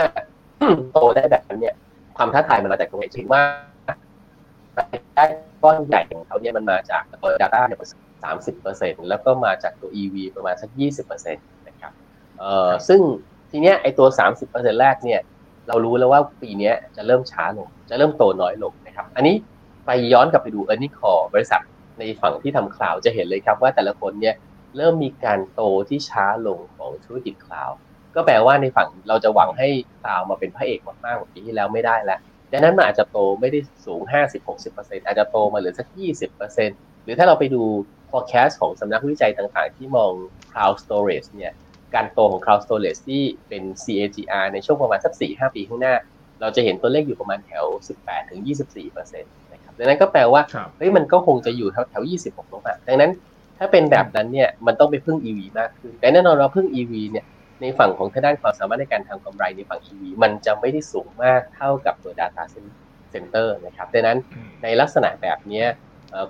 โตได้แบบนั้นเนี่ยความท้าทายมันมาจากตรงไหนถึงว่ารายได้ก้อนใหญ่ของเขาเนี่ยมันมาจากตัว data เนี่ย สามสิบเปอร์เซ็นต์ แล้วก็มาจากตัว อี วี ประมาณสัก ยี่สิบเปอร์เซ็นต์ นะครับเอ่อซึ่งทีเนี้ยไอ้ตัว สามสิบเปอร์เซ็นต์ แรกเนี่ยเรารู้แล้วว่าปีนี้จะเริ่มช้าลงจะเริ่มโตน้อยลงนะครับอันนี้ไปย้อนกลับไปดู earning call บริษัทในฝั่งที่ทำคลาวด์จะเห็นเลยครับว่าแต่ละคนเนี่ยเริ่มมีการโตที่ช้าลงของธุรกิจคลาวด์ก็แปลว่าในฝั่งเราจะหวังให้คลาวด์มาเป็นพระเอกมากๆกว่าปีที่แล้วไม่ได้แล้วดังนั้นมันอาจจะโตไม่ได้สูง ห้าสิบถึงหกสิบเปอร์เซ็นต์ อาจจะโตมาเหลือสัก ยี่สิบเปอร์เซ็นต์ หรือถ้าเราไปดู forecast ของสำนักวิจัยต่างๆที่มอง cloud storage เนี่ยการโตของ cloud storage ที่เป็น ซี เอ จี อาร์ ในช่วงประมาณสัก สี่ถึงห้า ปีข้างหน้าเราจะเห็นตัวเลขอยู่ประมาณแถว สิบแปดถึงยี่สิบสี่เปอร์เซ็นต์ นะครับดังนั้นก็แปลว่าเฮ้ยมันก็คงจะอยู่แถวแถวยี่สิบหกลงมาดังนั้นถ้าเป็นแบบนั้นเนี่ยมันต้องไปพึ่ง อี วี มากขึ้นแต่แน่นอนเราพึ่ง อี วี เนี่ยในฝั่งของทางด้านความสามารถในการทำกำไรในฝั่ง อี วี มันจะไม่ได้สูงมากเท่ากับตัว data center นะครับดังนั้นในลักษณะแบบนี้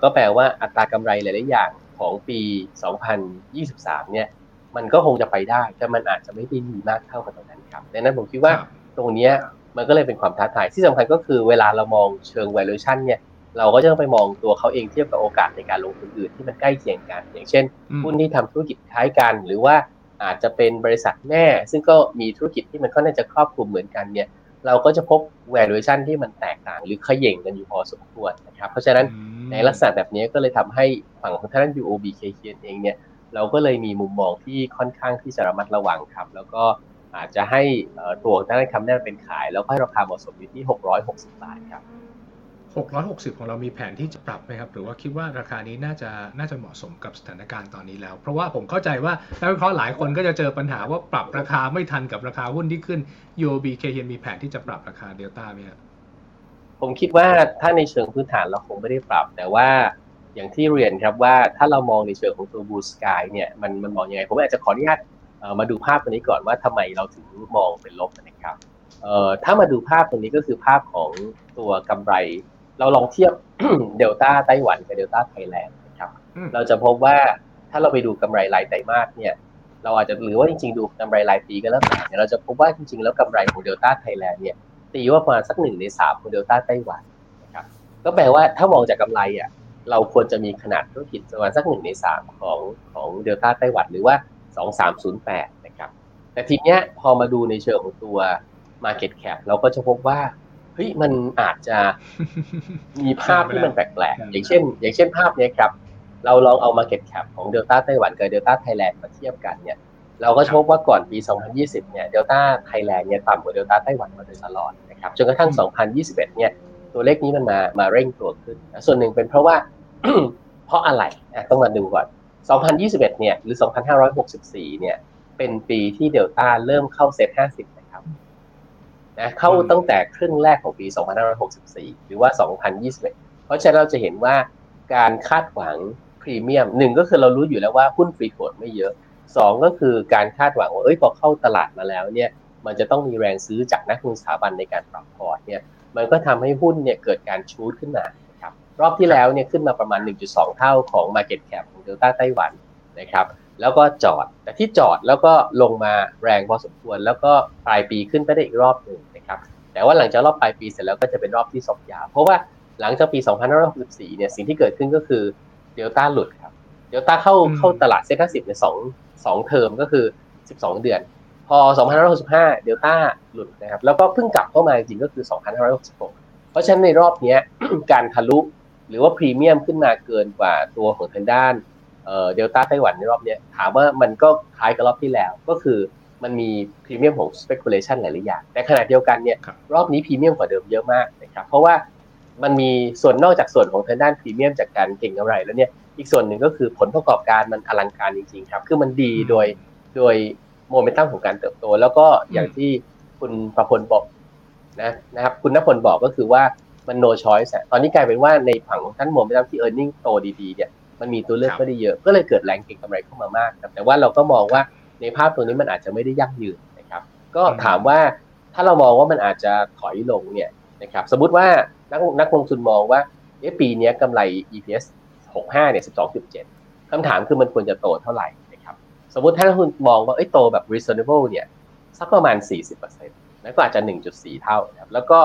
ก็แปลว่าอัตรากำไรหลายๆอย่างของปีสองพันยี่สิบสามเนี่ยมันก็คงจะไปได้แต่มันอาจจะไม่ได้ดีมากเท่ากับตรงนั้นครับดังนั้นผมคิดว่าตรงนี้มันก็เลยเป็นความท้าทายที่สำคัญก็คือเวลาเรามองเชิง valuation เนี่ยเราก็จะต้องไปมองตัวเขาเองเทียบกับโอกาสในการลงทุนอื่นที่มันใกล้เคียงกันอย่างเช่นหุ้นที่ทำธุรกิจคล้ายกันหรือว่าอาจจะเป็นบริษัทแม่ซึ่งก็มีธุรกิจที่มันค่อนข้างจะครอบคลุมเหมือนกันเนี่ยเราก็จะพบ valuation ที่มันแตกต่างหรือเขย่งกันอยู่พอสมควรนะครับเพราะฉะนั้นในลักษณะแบบนี้ก็เลยทำให้ฝั่งของทางด้าน ยู โอ บี เค เค เองเนี่ยเราก็เลยมีมุมมองที่ค่อนข้างที่จะระมัดระวังครับแล้วก็อาจจะให้ตัวด้านคำแนะนำเป็นขายแล้วก็ให้ราคาเหมาะสมอยู่ที่หกร้อยหกสิบบาทครับหกร้อยหกสิบของเรามีแผนที่จะปรับไหมครับหรือว่าคิดว่าราคานี้น่าจะน่าจะเหมาะสมกับสถานการณ์ตอนนี้แล้วเพราะว่าผมเข้าใจว่านักวิเคราะห์หลายคนก็จะเจอปัญหาว่าปรับราคาไม่ทันกับราคาหุ้นที่ขึ้น ยู โอ บี เคเฮนมีแผนที่จะปรับราคา Delta มั้ยครับผมคิดว่าถ้าในเชิงพื้นฐานเราคงไม่ได้ปรับแต่ว่าอย่างที่เรียนครับว่าถ้าเรามองในเชิงของตัว Blue Sky เนี่ยมันมันมองยังไงผมอาจจะขออนุญาตมาดูภาพตัวนี้ก่อนว่าทำไมเราถึงมองเป็นลบนะครับเอ่อถ้ามาดูภาพตรงนี้ก็คือภาพของตัวกำไรเราลองเทียบ Delta ไต้หวันกับ Delta ไทยแลนด์นะครับเราจะพบว่าถ้าเราไปดูกำไรรายไตรมาสเนี่ยเราอาจจะหรือว่าจริงๆดูกำไรรายปีก็แล้วแต่เนี่ยเราจะพบว่าจริงๆแล้วกำไรของ Delta ไทยแลนด์เนี่ยตีว่าประมาณสักหนึ่งในสามของ Delta ไต้หวันนะครับก็แปลว่าถ้ามองจากกำไรอ่ะเราควรจะมีขนาดธุรกิจประมาณสักหนึ่งในสามของของ Delta ไต้หวันหรือว่าสองพันสามร้อยแปดนะครับแต่ทีเนี้ยพอมาดูในเชิงของตัว market cap เราก็จะพบว่าเฮ้ยมันอาจจะมีภาพที่มันแปลกๆอย่างเช่นอย่างเช่นภาพนี้ครับเราลองเอา market cap ของ Delta ไต้หวันกับ Delta Thailand มาเทียบกันเนี่ยเราก็พบว่าก่อนปีสองพันยี่สิบเนี่ย Delta Thailand เนี่ยต่ำกว่า Delta ไต้หวันมาโดยตลอดนะครับจนกระทั่งสองพันยี่สิบเอ็ดเนี่ยตัวเลขนี้มันมามาเร่งตัวขึ้นส่วนหนึ่งเป็นเพราะว่า เพราะอะไรอ่ะต้องมาดูก่อนสองพันยี่สิบเอ็ดเนี่ยหรือสองพันห้าร้อยหกสิบสี่เนี่ยเป็นปีที่ Delta เริ่มเข้า เซ็ต ห้าสิบนะครับนะเข้าตั้งแต่ครึ่งแรกของปีสองพันห้าร้อยหกสิบสี่หรือว่าสองพันยี่สิบเอ็ดเพราะฉะนั้นเราจะเห็นว่าการคาดหวังพรีเมียมหนึ่งก็คือเรารู้อยู่แล้วว่าหุ้นฟรีโฟลด์ไม่เยอะสองก็คือการคาดหวังว่าเอ้ยพอเข้าตลาดมาแล้วเนี่ยมันจะต้องมีแรงซื้อจากนักลงทุนสถาบันในการปรับพอร์ตเนี่ยมันก็ทำให้หุ้นเนี่ยเกิดการชูตขึ้นมารอบที่แล้วเนี่ยขึ้นมาประมาณ หนึ่งจุดสอง เท่าของ market cap ของ Delta ไต้หวันนะครับแล้วก็จอดแต่ที่จอดแล้วก็ลงมาแรงพอสมควรแล้วก็ปลายปีขึ้นไปได้อีกรอบนึงนะครับแต่ว่าหลังจากรอบปลายปีเสร็จแล้วก็จะเป็นรอบที่ซบยาวเพราะว่าหลังจากปีสองพันห้าร้อยหกสิบสี่เนี่ยสิ่งที่เกิดขึ้นก็คือ Delta หลุดครับ Delta เข้าเข้าตลาด เซ็ต ห้าสิบ เนี่ยสอง สองเทอมก็คือสิบสองเดือนพอสองพันห้าร้อยหกสิบห้า Delta หลุดนะครับแล้วก็เพิ่งกลับเข้ามาจริงๆก็คือสองพันห้าร้อยหกสิบหกเพราะฉะนั้นในรอบเนี้ย การทะลุหรือว่าพรีเมียมขึ้นมาเกินกว่าตัวของทางด้านเอ่อ Delta ไต้หวันในรอบนี้ถามว่ามันก็คล้ายกับรอบที่แล้วก็คือมันมีพรีเมียมของ speculation หลายๆอย่างแต่ขณะเดียวกันเนี่ยรอบนี้พรีเมียมกว่าเดิมเยอะมากนะครับเพราะว่ามันมีส่วนนอกจากส่วนของทางด้านพรีเมียมจากการเก็งกำไรแล้วเนี่ยอีกส่วนหนึ่งก็คือผลประกอบการมันอลังการจริงๆครับคือมันดีโดยโดยโมเมนตัมของการเติบโตแล้วก็อย่างที่คุณประพลบอกนะนะครับคุณณพลบอกก็คือว่ามัน no choice ตอนนี้กลายเป็นว่าในฝั่งของท่านโมเมนตัมที่ earning โตดีๆเนี่ยมันมีตัวเลือกไม่ได้เยอะก็เลยเกิดแรงเก็งกำไรเข้ามามากแต่ว่าเราก็มองว่าในภาพตัวนี้มันอาจจะไม่ได้ยั่งยืนนะครับก็ถามว่าถ้าเรามองว่ามันอาจจะถอยลงเนี่ยนะครับสมมุติว่านักนักลงทุนมองว่าเอ๊ะปีนี้กำไร อี พี เอส หกสิบห้าเนี่ย สิบสองจุดเจ็ด คำถามคือมันควรจะโตเท่าไหร่นะครับ สมมุติถ้าคุณมองว่าเอ้ยโตแบบ reasonable เนี่ยสักประมาณ สี่สิบเปอร์เซ็นต์ แล้วก็อาจจะ หนึ่งจุดสี่ เท่านะครับแล้วก็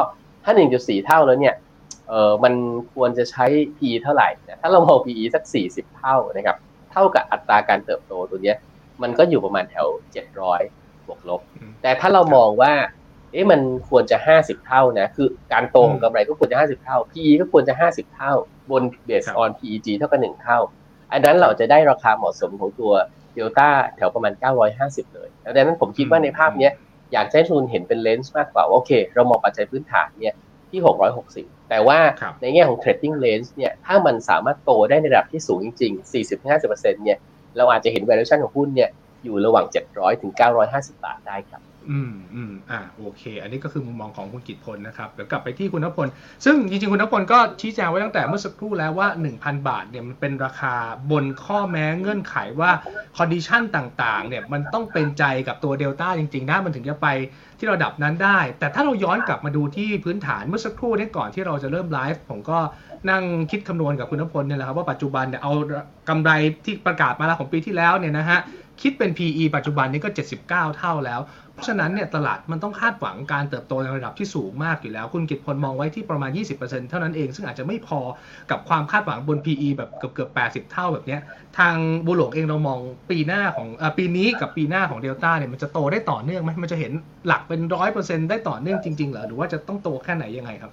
ถ้า หนึ่งจุดสี่ เท่าแล้วเนี่ยเอ่อมันควรจะใช้ พี อี เท่าไหร่นะถ้าเรามอง พี อี สักสี่สิบเท่านะครับเท่ากับอัตราการเติบโตตัวเนี้ยมันก็อยู่ประมาณแถวเจ็ดร้อยบวกลบแต่ถ้าเรามองว่าเอ๊ะมันควรจะห้าสิบเท่านะคือการโตของกำไรก็ควรจะห้าสิบเท่า พี อี ก็ควรจะห้าสิบเท่าบน based on พี อี จี เท่ากับหนึ่งเท่าอันนั้นเราจะได้ราคาเหมาะสมของตัว Delta แถวประมาณเก้าร้อยห้าสิบเลยแล้วดังนั้นผมคิดว่าในภาพเนี้ยอยากให้ทุนเห็นเป็นเลนส์มากกว่าโอเคเรามองปัจจัยพื้นฐานเนี่ยที่หกร้อยหกสิบแต่ว่าในแง่ของ trading range เนี่ยถ้ามันสามารถโตได้ในระดับที่สูงจริงๆ สี่สิบถึงห้าสิบเปอร์เซ็นต์ เนี่ยเราอาจจะเห็น valuation ของหุ้นเนี่ยอยู่ระหว่างเจ็ดร้อยถึงเก้าร้อยห้าสิบบาทได้ครับอืมอืมอ่าโอเคอันนี้ก็คือมุมมองของคุณกิตพลนะครับเดี๋ยวกลับไปที่คุณณพลซึ่งจริงๆคุณณพลก็ชี้แจงไว้ตั้งแต่เมื่อสักครู่แล้วว่า หนึ่งพัน บาทเนี่ยมันเป็นราคาบนข้อแม้เงื่อนไขว่าคอนดิชั่นต่างๆเนี่ยมันต้องเป็นใจกับตัวเดลต้าจริงๆนะมันถึงจะไปที่ระดับนั้นได้แต่ถ้าเราย้อนกลับมาดูที่พื้นฐานเมื่อสักครู่นี้ก่อนที่เราจะเริ่มไลฟ์ผมก็นั่งคิดคำนวณกับคุณณพลเนี่ยแหละครับว่าปัจจุบันเนี่ยเอากำไรที่ประกาศมาแล้วของปีที่แล้วเนี่ยนะฮะคิดเป็น พี อี ปัจจุบันนี้ก็เจ็ดสิบเก้าเท่าแล้วเพราะฉะนั้นเนี่ยตลาดมันต้องคาดหวังการเติบโตในระดับที่สูงมากอยู่แล้วคุณกิตพลมองไว้ที่ประมาณ ยี่สิบเปอร์เซ็นต์ เท่านั้นเองซึ่งอาจจะไม่พอกับความคาดหวังบน พี อี แบบเกือบๆแปดสิบเท่าแบบเนี้ยทางบัวหลวงเองเรามองปีหน้าของเอ่อปีนี้กับปีหน้าของ Delta เนี่ยมันจะโตได้ต่อเนื่องมั้ยมันจะเห็นหลักเป็น ร้อยเปอร์เซ็นต์ ได้ต่อเนื่องจริงๆเหรอหรือว่าจะต้องโตแค่ไหนยังไงครั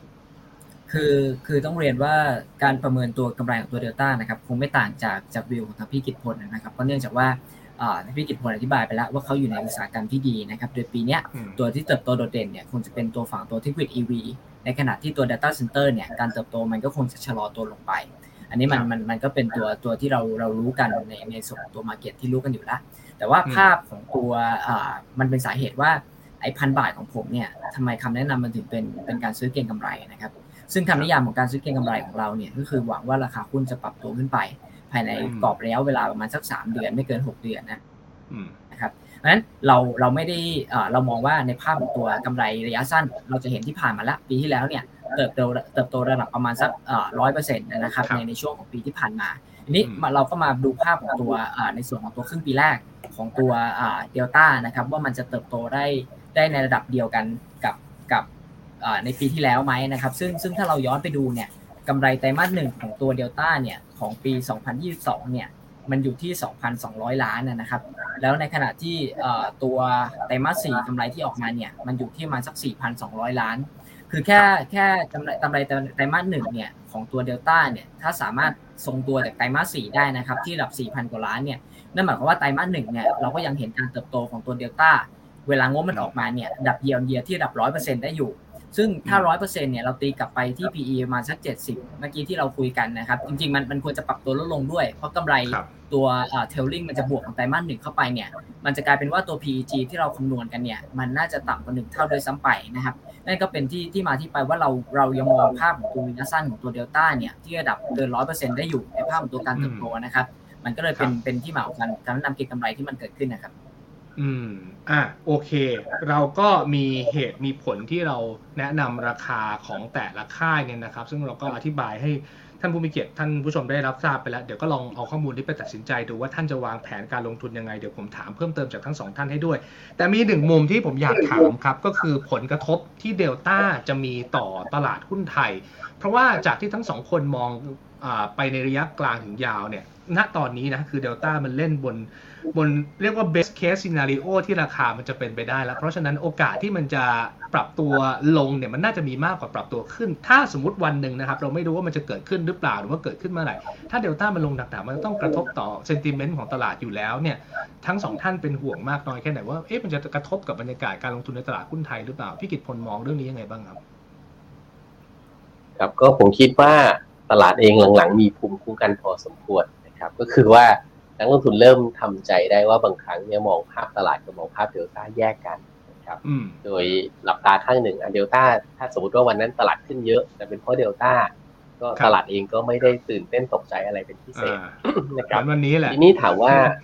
บคือคือต้องเรียนว่าการประเมินตัวกำไรของตัว Delta นะครับคงไม่ต่างจากจากวิวของทางพี่กิตพลนะครับก็เนื่องจากว่าอ่าพี่กิตพลอธิบายไปแล้วว่าเขาอยู่ในอุตสาหกรรมที่ดีนะครับโดยปีนี้ตัวที่เติบโตโดดเด่นเนี่ยคงจะเป็นตัวฝั่งตัว Liquid อี วี ในขณะที่ตัว Data Center เนี่ยการเติบโตมันก็คงจะชะลอตัวลงไปอันนี้มันมันมันก็เป็นตัวตัวที่เราเรารู้กันในในส่วนตัว market ที่รู้กันอยู่แล้วแต่ว่าภาพของตัวอ่ามันเป็นสาเหตุว่าไอ้ หนึ่งพัน บาทของผมเนี่ยทำไมคำแนะนำมันถึงเป็นเป็นการซื้อเก็งกำไรนะครับซึ่งคำนิยามของการซื้อเก็งกำไรของเราเนี่ยก็คือหวังว่าราคาหุ้นจะปรับตัวขึ้นไปภายในกรอบระยะเวลาประมาณสักสามเดือนไม่เกินหกเดือนนะนะครับเพราะฉะนั้นเราเราไม่ได้เรามองว่าในภาพของตัวกำไรระยะสั้นเราจะเห็นที่ผ่านมาละปีที่แล้วเนี่ยเติบโตเติบโตระดับประมาณสัก ร้อยเปอร์เซ็นต์ นะครับในในช่วงของปีที่ผ่านมาทีนี้เราก็มาดูภาพของตัวในส่วนของตัวครึ่งปีแรกของตัวเดลต้านะครับว่ามันจะเติบโตได้ได้ในระดับเดียวกันกับกับในปีที่แล้วไหมนะครับซึ่งซึ่งถ้าเราย้อนไปดูเนี่ยกำไรไตรมาสหนึ่งของตัวเดลต้าเนี่ยของปีสองพันยี่สิบสองเนี่ยมันอยู่ที่ สองพันสองร้อย ล้านนะครับแล้วในขณะที่ตัวไตรมาสสี่กำไรที่ออกมาเนี่ยมันอยู่ที่ประมาณสัก สี่พันสองร้อย ล้านคือแค่แค่กำไรกำไรไตรมาสหนึ่งเนี่ยของตัวเดลต้าเนี่ยถ้าสามารถทรงตัวจากไตรมาสสี่ได้นะครับที่ระดับ สี่พัน กว่าล้านเนี่ยนั่นหมายความว่าไตรมาสหนึ่งเนี่ยเราก็ยังเห็นการเติบโตของตัวเดลต้าเวลางบมันออกมาเนี่ยระดับ year on year ที่ระดับ ร้อยเปอร์เซ็นต์ ได้อยู่ซึ่งถ้า ร้อยเปอร์เซ็นต์ เนี่ยเราตีกลับไปที่ พี อี ประมาณสักเจ็ดสิบเมื่อกี้ที่เราคุยกันนะครับจริงๆมันมันควรจะปรับตัวลดลงด้วยเพราะกำไรตัวเอ่อ tailing มันจะบวกของไตรมาสหนึ่งเข้าไปเนี่ยมันจะกลายเป็นว่าตัว พี อี จี ที่เราคำนวณกันเนี่ยมันน่าจะต่ำกว่าหนึ่งเท่าโดยซ้ำไปนะครับนั่นก็เป็นที่ที่มาที่ไปว่าเราเรายังมองภาพของตัวระยะสั้นของตัว Delta เนี่ยที่ระดับเกิน ร้อยเปอร์เซ็นต์ ได้อยู่ในภาพของตัวการเติบโตนะครับมันก็เลยเป็นเป็นที่มาของการการนำเก็งกำไรที่มันเกิดขึ้นนะครับอืมอ่ะโอเคเราก็มีเหตุมีผลที่เราแนะนำราคาของแต่ละค่ายเนี่ยนะครับซึ่งเราก็อธิบายให้ท่านผู้มีเกียรติท่านผู้ชมได้รับทราบไปแล้วเดี๋ยวก็ลองเอาข้อมูลนี้ไปตัดสินใจดูว่าท่านจะวางแผนการลงทุนยังไงเดี๋ยวผมถามเพิ่มเติมจากทั้งสองท่านให้ด้วยแต่มีหนึ่งมุมที่ผมอยากถามครับก็คือผลกระทบที่เดลต้าจะมีต่อตลาดหุ้นไทยเพราะว่าจากที่ทั้งสองคนมองอ่าไปในระยะกลางถึงยาวเนี่ยณตอนนี้นะคือ Delta มันเล่นบนบนเรียกว่า best case scenario ที่ราคามันจะเป็นไปได้แล้วเพราะฉะนั้นโอกาสที่มันจะปรับตัวลงเนี่ยมันน่าจะมีมากกว่าปรับตัวขึ้นถ้าสมมุติวันหนึ่งนะครับเราไม่รู้ว่ามันจะเกิดขึ้นหรือเปล่าหรือว่าเกิดขึ้นเมื่อไหร่ถ้า Delta มันลงหนักๆมันต้องกระทบต่อ sentiment ของตลาดอยู่แล้วเนี่ยทั้งสองท่านเป็นห่วงมากน้อยแค่ไหนว่าเอ๊ะมันจะกระทบกับบรรยากาศการลงทุนในตลาดหุ้นไทยหรือเปล่าพี่กิตพลมองเรื่องนี้ยังไงบ้างครับครับก็ผมคิดว่าตลาดเองหลังๆมีภูมิคุ้มกันพอสมควรครับก็คือว่านักลงทุนเริ่มทำใจได้ว่าบางครั้งเนี่ยมองภาพตลาดกับมองภาพเดลต้าแยกกันนะครับโดยหลับตาข้างหนึ่งอันเดลต้าถ้าสมมติว่าวันนั้นตลาดขึ้นเยอะแต่เป็นเพราะเดลต้าก็ตลาดเองก็ไม่ได้ตื่นเต้นตกใจอะไรเป็นพิเศษนะครับวันนี้แหละทีนี้ถามว่า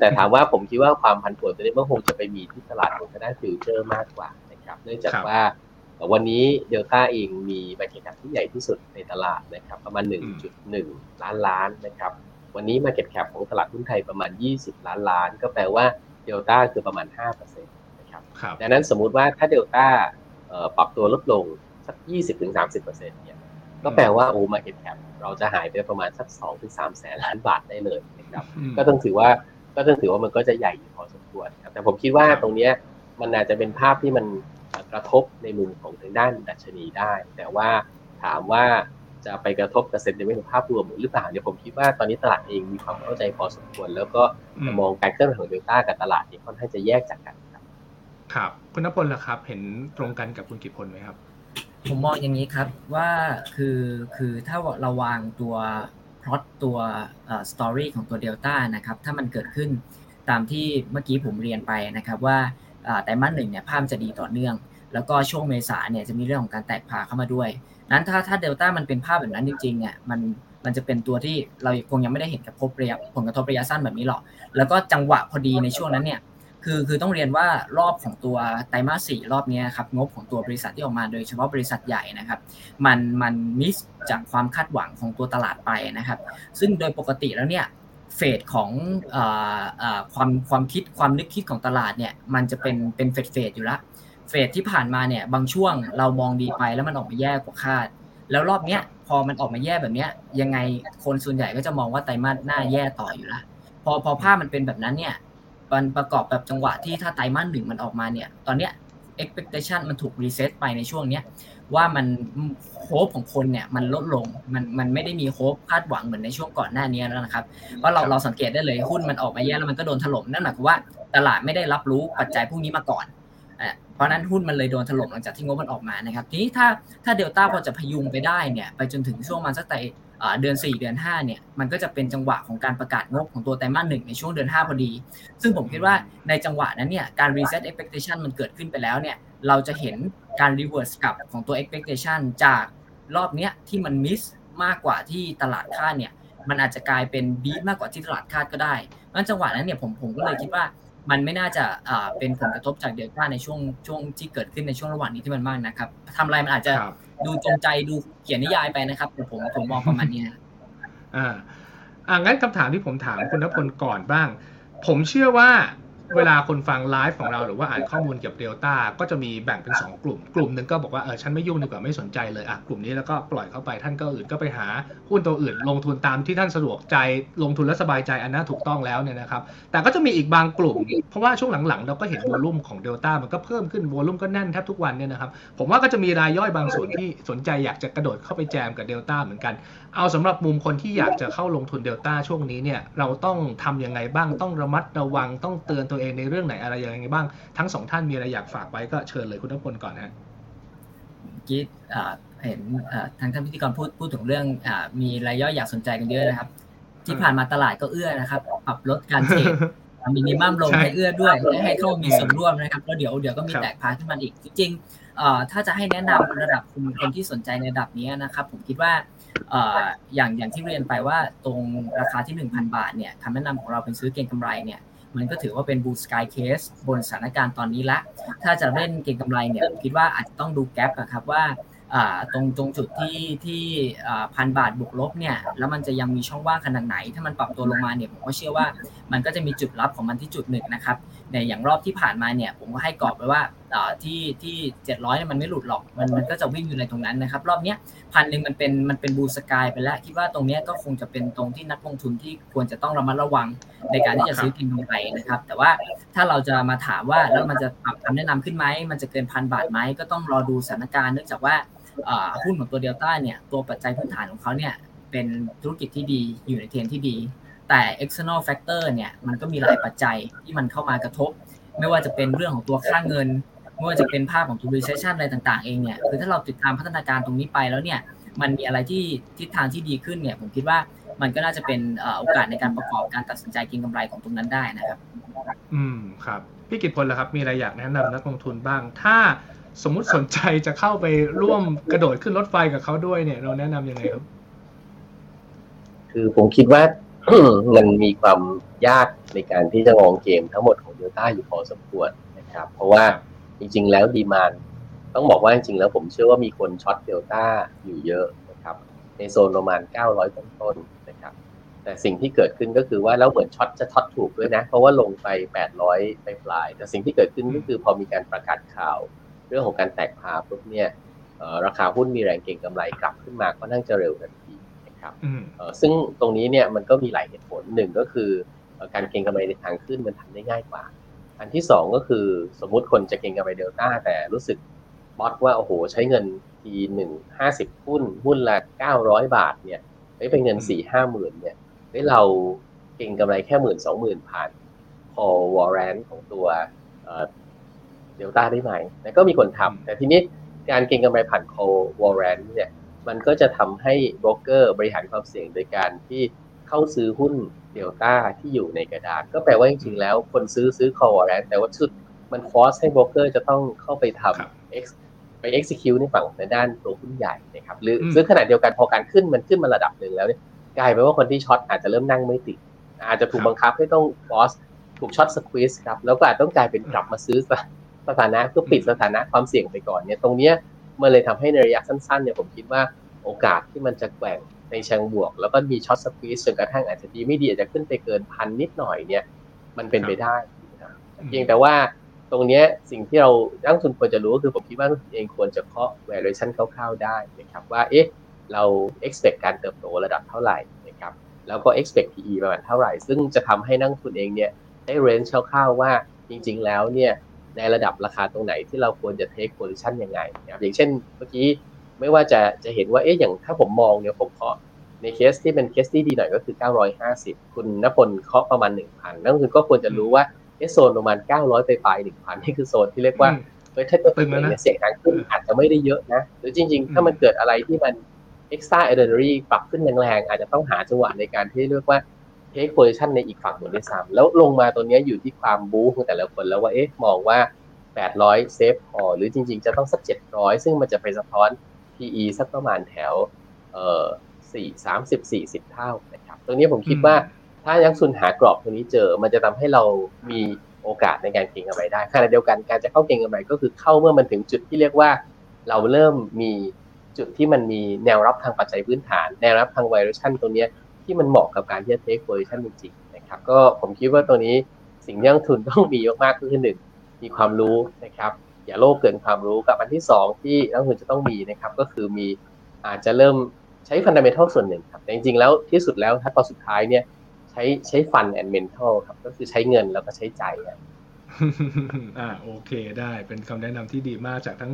แต่ถามว่าผมคิดว่าความผันผวนตัวนี้มันคงจะไปมีที่ตลาดของทางด้านฟิวเจอร์มากกว่านะครับเนื่องจากว่าวันนี้เดลต้าเองมีบริษัทที่ใหญ่ที่สุดในตลาดนะครับประมาณ หนึ่งจุดหนึ่ง ล้านล้านนะครับ วันนี้ market cap ของตลาดหุ้นไทยประมาณยี่สิบล้านล้านก็แปลว่า Delta คือประมาณ ห้าเปอร์เซ็นต์ นะครับดังนั้นสมมุติว่าถ้า Delta เอ่อปรับตัวลดลงสัก ยี่สิบถึงสามสิบเปอร์เซ็นต์ เนี่ยก็แปลว่าโอ้ market cap เราจะหายไปประมาณสัก สองถึงสามแสนล้านบาทได้เลยนะครับก็ต้องถือว่าก็ต้องถือว่ามันก็จะใหญ่พอสมควรครับแต่ผมคิดว่าตรงนี้มันอาจจะเป็นภาพที่มันกระทบในมุมของทางด้านดัชนีได้แต่ว่าถามว่าจะไปกระทบกับเซนติเมนต์ภาพรวมหรือเปล่าเนี่ยผมคิดว่าตอนนี้ตลาดเองมีความเข้าใจพอสมควรแล้วก็มองการเคลื่อนไหวของเดลต้ากับตลาดนี่ค่อนข้างจะแยกจากกันครับครับคุณณพลล่ะครับเห็นตรงกันกับคุณกิตพลไหมครับผมมองอย่างนี้ครับว่าคือคือถ้าเราวางตัวพล็อตตัวเอ่อสตอรี่ของตัวเดลต้านะครับถ้ามันเกิดขึ้นตามที่เมื่อกี้ผมเรียนไปนะครับว่าไตรมาสหนึ่งเนี่ยภาพจะดีต่อเนื่องแล้วก็ช่วงเมษาเนี่ยจะมีเรื่องของการแตกพาเข้ามาด้วยนั้นถ้าถ้าเดลต้ามันเป็นภาพแบบนั้นจริงๆเนี่ยมันมันจะเป็นตัวที่เราคงยังไม่ได้เห็นกระทบระยะผลกระทบระยะสั้นแบบนี้หรอกแล้วก็จังหวะพอดีในช่วงนั้นเนี่ยคือคือต้องเรียนว่ารอบของตัวไตรมาสสี่รอบนี้ครับงบของตัวบริษัทที่ออกมาโดยเฉพาะบริษัทใหญ่นะครับมันมันมิสจากความคาดหวังของตัวตลาดไปนะครับซึ่งโดยปกติแล้วเนี่ยเฟสของเอ่อเอ่อความความคิดความนึกคิดของตลาดเนี่ยมันจะเป็นเป็นเฟสเฟสอยู่ละเฟสที่ผ่านมาเนี่ยบางช่วงเรามองดีไปแล้วมันออกมาแย่กว่าคาดแล้วรอบเนี้ยพอมันออกมาแย่แบบเนี้ยยังไงคนส่วนใหญ่ก็จะมองว่าไตรมาสหน้าแย่ต่ออยู่ละพอพอภาพมันเป็นแบบนั้นเนี่ยมันประกอบกับจังหวะที่ถ้าไตรมาสหนึ่งมันออกมาเนี่ยตอนเนี้ย expectation มันถูก reset ไปในช่วงเนี้ยว่ามันโฮปของคนเนี่ยมันลดลงมันมันไม่ได้มีโฮปคาดหวังเหมือนในช่วงก่อนหน้านี้แล้วนะครับเพราะเราเราสังเกตได้เลยหุ้นมันออกมาแย่แล้วมันก็โดนถล่มนั่นหมายความว่าตลาดไม่ได้รับรู้ปัจจัยพวกนี้มาก่อนอ่ะเพราะนั้นหุ้นมันเลยโดนถล่มหลังจากที่งบมันออกมานะครับทีนี้ถ้าถ้า Delta พอจะพยุงไปได้เนี่ยไปจนถึงช่วงมันสักไตเดือนสี่เดือนห้าเนี่ยมันก็จะเป็นจังหวะของการประกาศงบของตัวไตรมาสหนึ่งในช่วงเดือนห้าพอดีซึ่งผมคิดว่าในจังหวะนั้นเนี่ยการ reset expectation มันเกิดขึ้นไปแล้วเนี่ยเราจะเห็นการ reverse กลับของตัว expectation จากรอบเนี้ยที่มัน miss มากกว่าที่ตลาดคาดเนี่ยมันอาจจะกลายเป็น beat มากกว่าที่ตลาดคาดก็ได้งั้นจังหวะนั้นเนี่ยผมผมก็เลยคิดว่ามันไม่น่าจะอ่าเป็นผลกระทบจากเดลต้าในช่วงช่วงที่เกิดขึ้นในช่วงระหว่างนี้ที่มันมากนะครับทำอะไรมันอาจจะดูจงใจดูเขียนนิยายไปนะครับผมผมมองประมาณนี้นะอ่าอ่างั้นคำถามที่ผมถามคุณณพลก่อนบ้างผมเชื่อว่าเวลาคนฟังไลฟ์ของเราหรือว่าอ่านข้อมูลเกี่ยวกับเดลต้าก็จะมีแบ่งเป็นสองกลุ่มกลุ่มนึงก็บอกว่าเออฉันไม่ยุ่งดีกว่าไม่สนใจเลยอ่ะกลุ่มนี้แล้วก็ปล่อยเข้าไปท่านก็อื่นก็ไปหาหุ้นตัวอื่นลงทุนตามที่ท่านสะดวกใจลงทุนและสบายใจอันน่าถูกต้องแล้วเนี่ยนะครับแต่ก็จะมีอีกบางกลุ่มเพราะว่าช่วงหลังๆเราก็เห็นวอลุ่มของเดลต้ามันก็เพิ่มขึ้นวอลุ่มก็แน่นแทบทุกวันเนี่ยนะครับผมว่าก็จะมีรายย่อยบางส่วนที่สนใจอยากจะกระโดดเข้าไปแจมกับเดลต้าเหมือนกันเอาสำหรับมุมคนที่อยากจะเข้าลงทุนเดลต้าช่วงนี้เนี่ยเราต้องทำยังไงบ้างต้องระมัดระวังต้องเตือนตัวเองในเรื่องไหนอะไรยังไงบ้างทั้งสองท่านมีอะไรอยากฝากไว้ก็เชิญเลยคุณณพลก่อนฮะกิ๊ดเห็นทางท่านพิธีกรพูดพูดถึงเรื่องมีรายย่อยอยากสนใจกันเยอะนะครับที่ผ่านมาตลาดก็เอื้อนะครับปรับลดการเทรดมินิมัมลงให้เอื้อด้วยให้เข้ามีส่วนร่วมนะครับแล้วเดี๋ยวเดี๋ยวก็มีแตกพาขึ้นมาอีกจริงๆถ้าจะให้แนะนำระดับกลุ่มคนที่สนใจในระดับนี้นะครับผมคิดว่าอย่างอย่างที่เรียนไปว่าตรงราคาที่ หนึ่งพัน บาทเนี่ยคำแนะนำของเราเป็นซื้อเก็งกำไรเนี่ยมันก็ถือว่าเป็น blue sky case บนสถานการณ์ตอนนี้ละถ้าจะเล่นเก็งกำไรเนี่ยผมคิดว่าอาจจะต้องดูแกปอะครับว่าตรงตรงจุดที่ที่พันบาทบวกลบเนี่ยแล้วมันจะยังมีช่องว่างขนาดไหนถ้ามันปรับตัวลงมาเนี่ยผมก็เชื่อว่ามันก็จะมีจุดรับของมันที่จุดหนึ่งนะครับในอย่างรอบที่ผ่านมาเนี่ยผมก็ให้กรอบไว้ว่าที่ที่เจ็ดร้อยเนี่ยมันไม่หลุดหรอกมันมันก็จะวิ่งอยู่ในตรงนั้นนะครับรอบเนี้ยพันนึงมันเป็นมันเป็นบูสกายไปแล้วคิดว่าตรงเนี้ยก็คงจะเป็นตรงที่นักลงทุนที่ควรจะต้องระมัดระวังในการที่จะซื้อกินลงไปนะครับแต่ว่าถ้าเราจะมาถามว่าแล้วมันจะปรับคำแนะนำขึ้นไหมมันจะเกินพันบาทไหมก็ต้องรอดูสถานการณ์เนื่องจากว่าหุ้นของตัวเดลต้าเนี่ยตัวปัจจัยพื้นฐานของเขาเนี่ยเป็นธุรกิจที่ดีอยู่ในเทรนด์ที่ดีแต่ external factor เนี่ยมันก็มีหลายปัจจัยที่มันเข้ามากระทบไม่ว่าจะเป็นเรื่องของตัวค่าเงินไม่ว่าจะเป็นภาพของตัว recession อะไรต่างๆเองเนี่ยคือถ้าเราติดตามพัฒนาการตรงนี้ไปแล้วเนี่ยมันมีอะไรที่ทิศทางที่ดีขึ้นเนี่ยผมคิดว่ามันก็น่าจะเป็นโอกาสในการประกอบการตัดสินใจเก็งกำไรของตรงนั้นได้นะครับอืมครับพี่กิตพลล่ะครับมีอะไรอยากแนะนำนักลงทุนบ้างถ้าสมมุติสนใจจะเข้าไปร่วมกระโดดขึ้นรถไฟกับเขาด้วยเนี่ยเราแนะนำยังไงครับคือผมคิดว่า มันมีความยากในการที่จะมองเกมทั้งหมดของ Delta อยู่พอสมควรนะครับเพราะว่าจริงๆแล้วดีมานด์ต้องบอกว่าจริงๆแล้วผมเชื่อว่ามีคนช็อต Delta อยู่เยอะนะครับในโซนประมาณเก้าร้อยต้นๆนะครับแต่ แต่สิ่งที่เกิดขึ้นก็คือว่าแล้วเหมือนช็อตจะช็อตถูกด้วยนะเพราะว่าลงไปแปดร้อยไปปลายแต่สิ่งที่เกิดขึ้นก็คือพอมีการประกาศข่าวเรื่องของการแตกพาปุ๊บเนี่ยราคาหุ้นมีแรงเก็งกำไรกลับขึ้นมาค่อนข้างจะเร็วทันทีนะครับซึ่งตรงนี้เนี่ยมันก็มีหลายเหตุผลหนึ่งก็คือการเก็งกำไรในทางขึ้นมันทำได้ง่ายกว่าอันที่สองก็คือสมมุติคนจะเก็งกำไรเดลต้าแต่รู้สึกบอสว่าโอ้โหใช้เงินทีหนึ่งห้าสิบหุ้นหุ้นละเก้าร้อยบาทเนี่ยไปเป็นเงิน สี่ถึงห้า หมื่นเนี่ยได้เราเก็งกำไรแค่ หนึ่งหมื่นสองพัน ผ่านพอวอร์เรนต์ของตัวเอ่อ Delta ได้ไหมแล้วก็มีคนทำแต่ทีนี้การเก็งกำไรผ่านคอลวอร์เรนต์เนี่ยมันก็จะทำให้โบรกเกอร์บริหารความเสี่ยงโดยการที่เข้าซื้อหุ้น Delta ที่อยู่ในกระดาษก็แปลว่าจริงๆแล้วคนซื้อซื้อคอลวอร์เรนต์แต่ว่าชุดมันฟอร์สให้โบรกเกอร์จะต้องเข้าไปทำ Xไป execute ในฝั่งในด้านตัวหุ้นใหญ่นะครับหรือซึ่งขณะเดียวกันพอการขึ้นมันขึ้นมาระดับหนึ่งแล้วเนี่ยกลายเป็นว่าคนที่ช็อตอาจจะเริ่มนั่งไม่ติดอาจจะถูกบังคับให้ต้องฟอร์สถูกช็อตสควีซครับแล้วก็อาจต้องกลายเป็นกลับมาซื้อสถานะเพื่อปิดสถานะความเสี่ยงไปก่อนเนี่ยตรงเนี้ยมันเลยทำให้ในระยะสั้นๆเนี่ยผมคิดว่าโอกาสที่มันจะแกว่งในเชิงบวกแล้วก็มีช็อตสควีซจนกระทั่งอาจจะดีไม่ดีอาจจะขึ้นไปเกินพันนิดหน่อยเนี่ยมันเป็นไปได้นะเพียงแต่ว่าตรงนี้สิ่งที่เรานักลงทุนควรจะรู้ก็คือผมคิดว่านักลงทุนเองควรจะเคาะ valuation คร่าวๆได้นะครับว่าเอ๊ะเรา expect การเติบโตระดับเท่าไหร่นะครับแล้วก็ expect พี อี ประมาณเท่าไหร่ซึ่งจะทำให้นักลงทุนเองเนี่ยได้ range คร่าวๆว่าจริงๆแล้วเนี่ยในระดับราคาตรงไหนที่เราควรจะ take position ยังไงนะครับอย่างเช่นเมื่อกี้ไม่ว่าจะจะเห็นว่าเอ๊ะอย่างถ้าผมมองเนี่ยผมเคาะในเคสที่เป็นเคสที่ดีหน่อยก็คือเก้าร้อยห้าสิบคุณณพลเคาะประมาณ หนึ่งพัน นักลงทุนก็ควรจะรู้ว่าโซนประมาณเก้าร้อยไปปลาย หนึ่งพัน นี่คือโซนที่เรียกว่าเฮ้ยถ้าเกิดเสียงทางขึ้นอาจจะไม่ได้เยอะนะหรือจริงๆถ้ามันเกิดอะไรที่มัน extraordinary ปรับขึ้นแรงๆอาจจะต้องหาจังหวะในการที่เรียกว่า take position ในอีกฝั่งหนึ่งด้วยซ้ำแล้วลงมาตัวนี้อยู่ที่ความบู๊ของแต่ละคนแล้วว่าเอ๊ะมองว่าแปดร้อย safe พอหรือจริงๆจะต้องสักเจ็ดร้อยซึ่งมันจะไปสะท้อน พี อี สักประมาณแถวเอ่อสี่ สามสิบ สี่สิบ เท่านะครับตรงนี้ผมคิดว่าถ้ายังสุนหากรอบตรงนี้เจอมันจะทำให้เรามีโอกาสในการเก็งกำไรได้ขณะเดียวกันการจะเข้าเก็งกำไรก็คือเข้าเมื่อมันถึงจุดที่เรียกว่าเราเริ่มมีจุดที่มันมีแนวรับทางปัจจัยพื้นฐานแนวรับทาง valuation ตรงนี้ที่มันเหมาะกับการที่จะ take position จริงๆนะครับก็ผมคิดว่าตรงนี้สิ่งที่นักทุนต้องมีมากๆคือหนึ่งมีความรู้นะครับอย่าโลภเกินความรู้กับอันที่สองที่นักทุนจะต้องมีนะครับก็คือมีอาจจะเริ่มใช้ fundamental ส่วนหนึ่งครับแต่จริงๆแล้วที่สุดแล้วถ้าตอนสุดท้ายเนี่ยใช้ใช้ฟันแอนด์เมนทัลครับก็คือใช้เงินแล้วก็ใช้ใจอ่ะอ่าโอเคได้เป็นคำแนะนำที่ดีมากจากทั้ง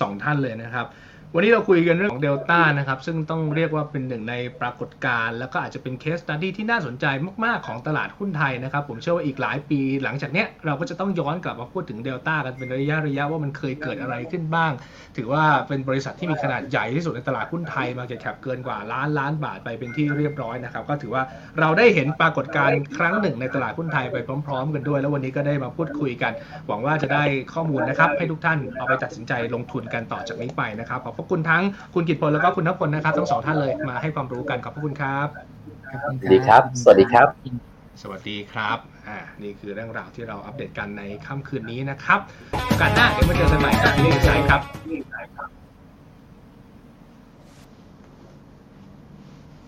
สองท่านเลยนะครับวันนี้เราคุยกันเรื่องของ Delta นะครับซึ่งต้องเรียกว่าเป็นหนึ่งในปรากฏการณ์แล้วก็อาจจะเป็น Case Study ที่น่าสนใจมากๆของตลาดหุ้นไทยนะครับผมเชื่อว่าอีกหลายปีหลังจากเนี้ยเราก็จะต้องย้อนกลับมาพูดถึง Delta กันเป็นระยะระยะว่ามันเคยเกิดอะไรขึ้นบ้างถือว่าเป็นบริษัทที่มีขนาดใหญ่ที่สุดในตลาดหุ้นไทย Market Cap เกินกว่าล้านล้านบาทไปเป็นที่เรียบร้อยนะครับก็ถือว่าเราได้เห็นปรากฏการณ์ครั้งหนึ่งในตลาดหุ้นไทยไปพร้อมๆกันด้วยแล้ววันนี้ก็ได้มาพูดคุยกันหวังว่าจะได้ข้อมูลนะครับให้ทุกท่านเอาไปตัดสินใจลงทุนกันต่อจากนี้ไปนะครับขอบคุณทั้งคุณกิตพลแล้วก็คุณณพลนะครับทั้งสองท่านเลยมาให้ความรู้กันขอบคุณครับสวัสดีครับสวัสดีครับสวัสดีครับอ่านี่คือเรื่องราวที่เราอัปเดตกันในค่ำคืนนี้นะครับโอกาสหน้าเดี๋ยวมาเจอกันใหม่กับ Billion Insight ครับ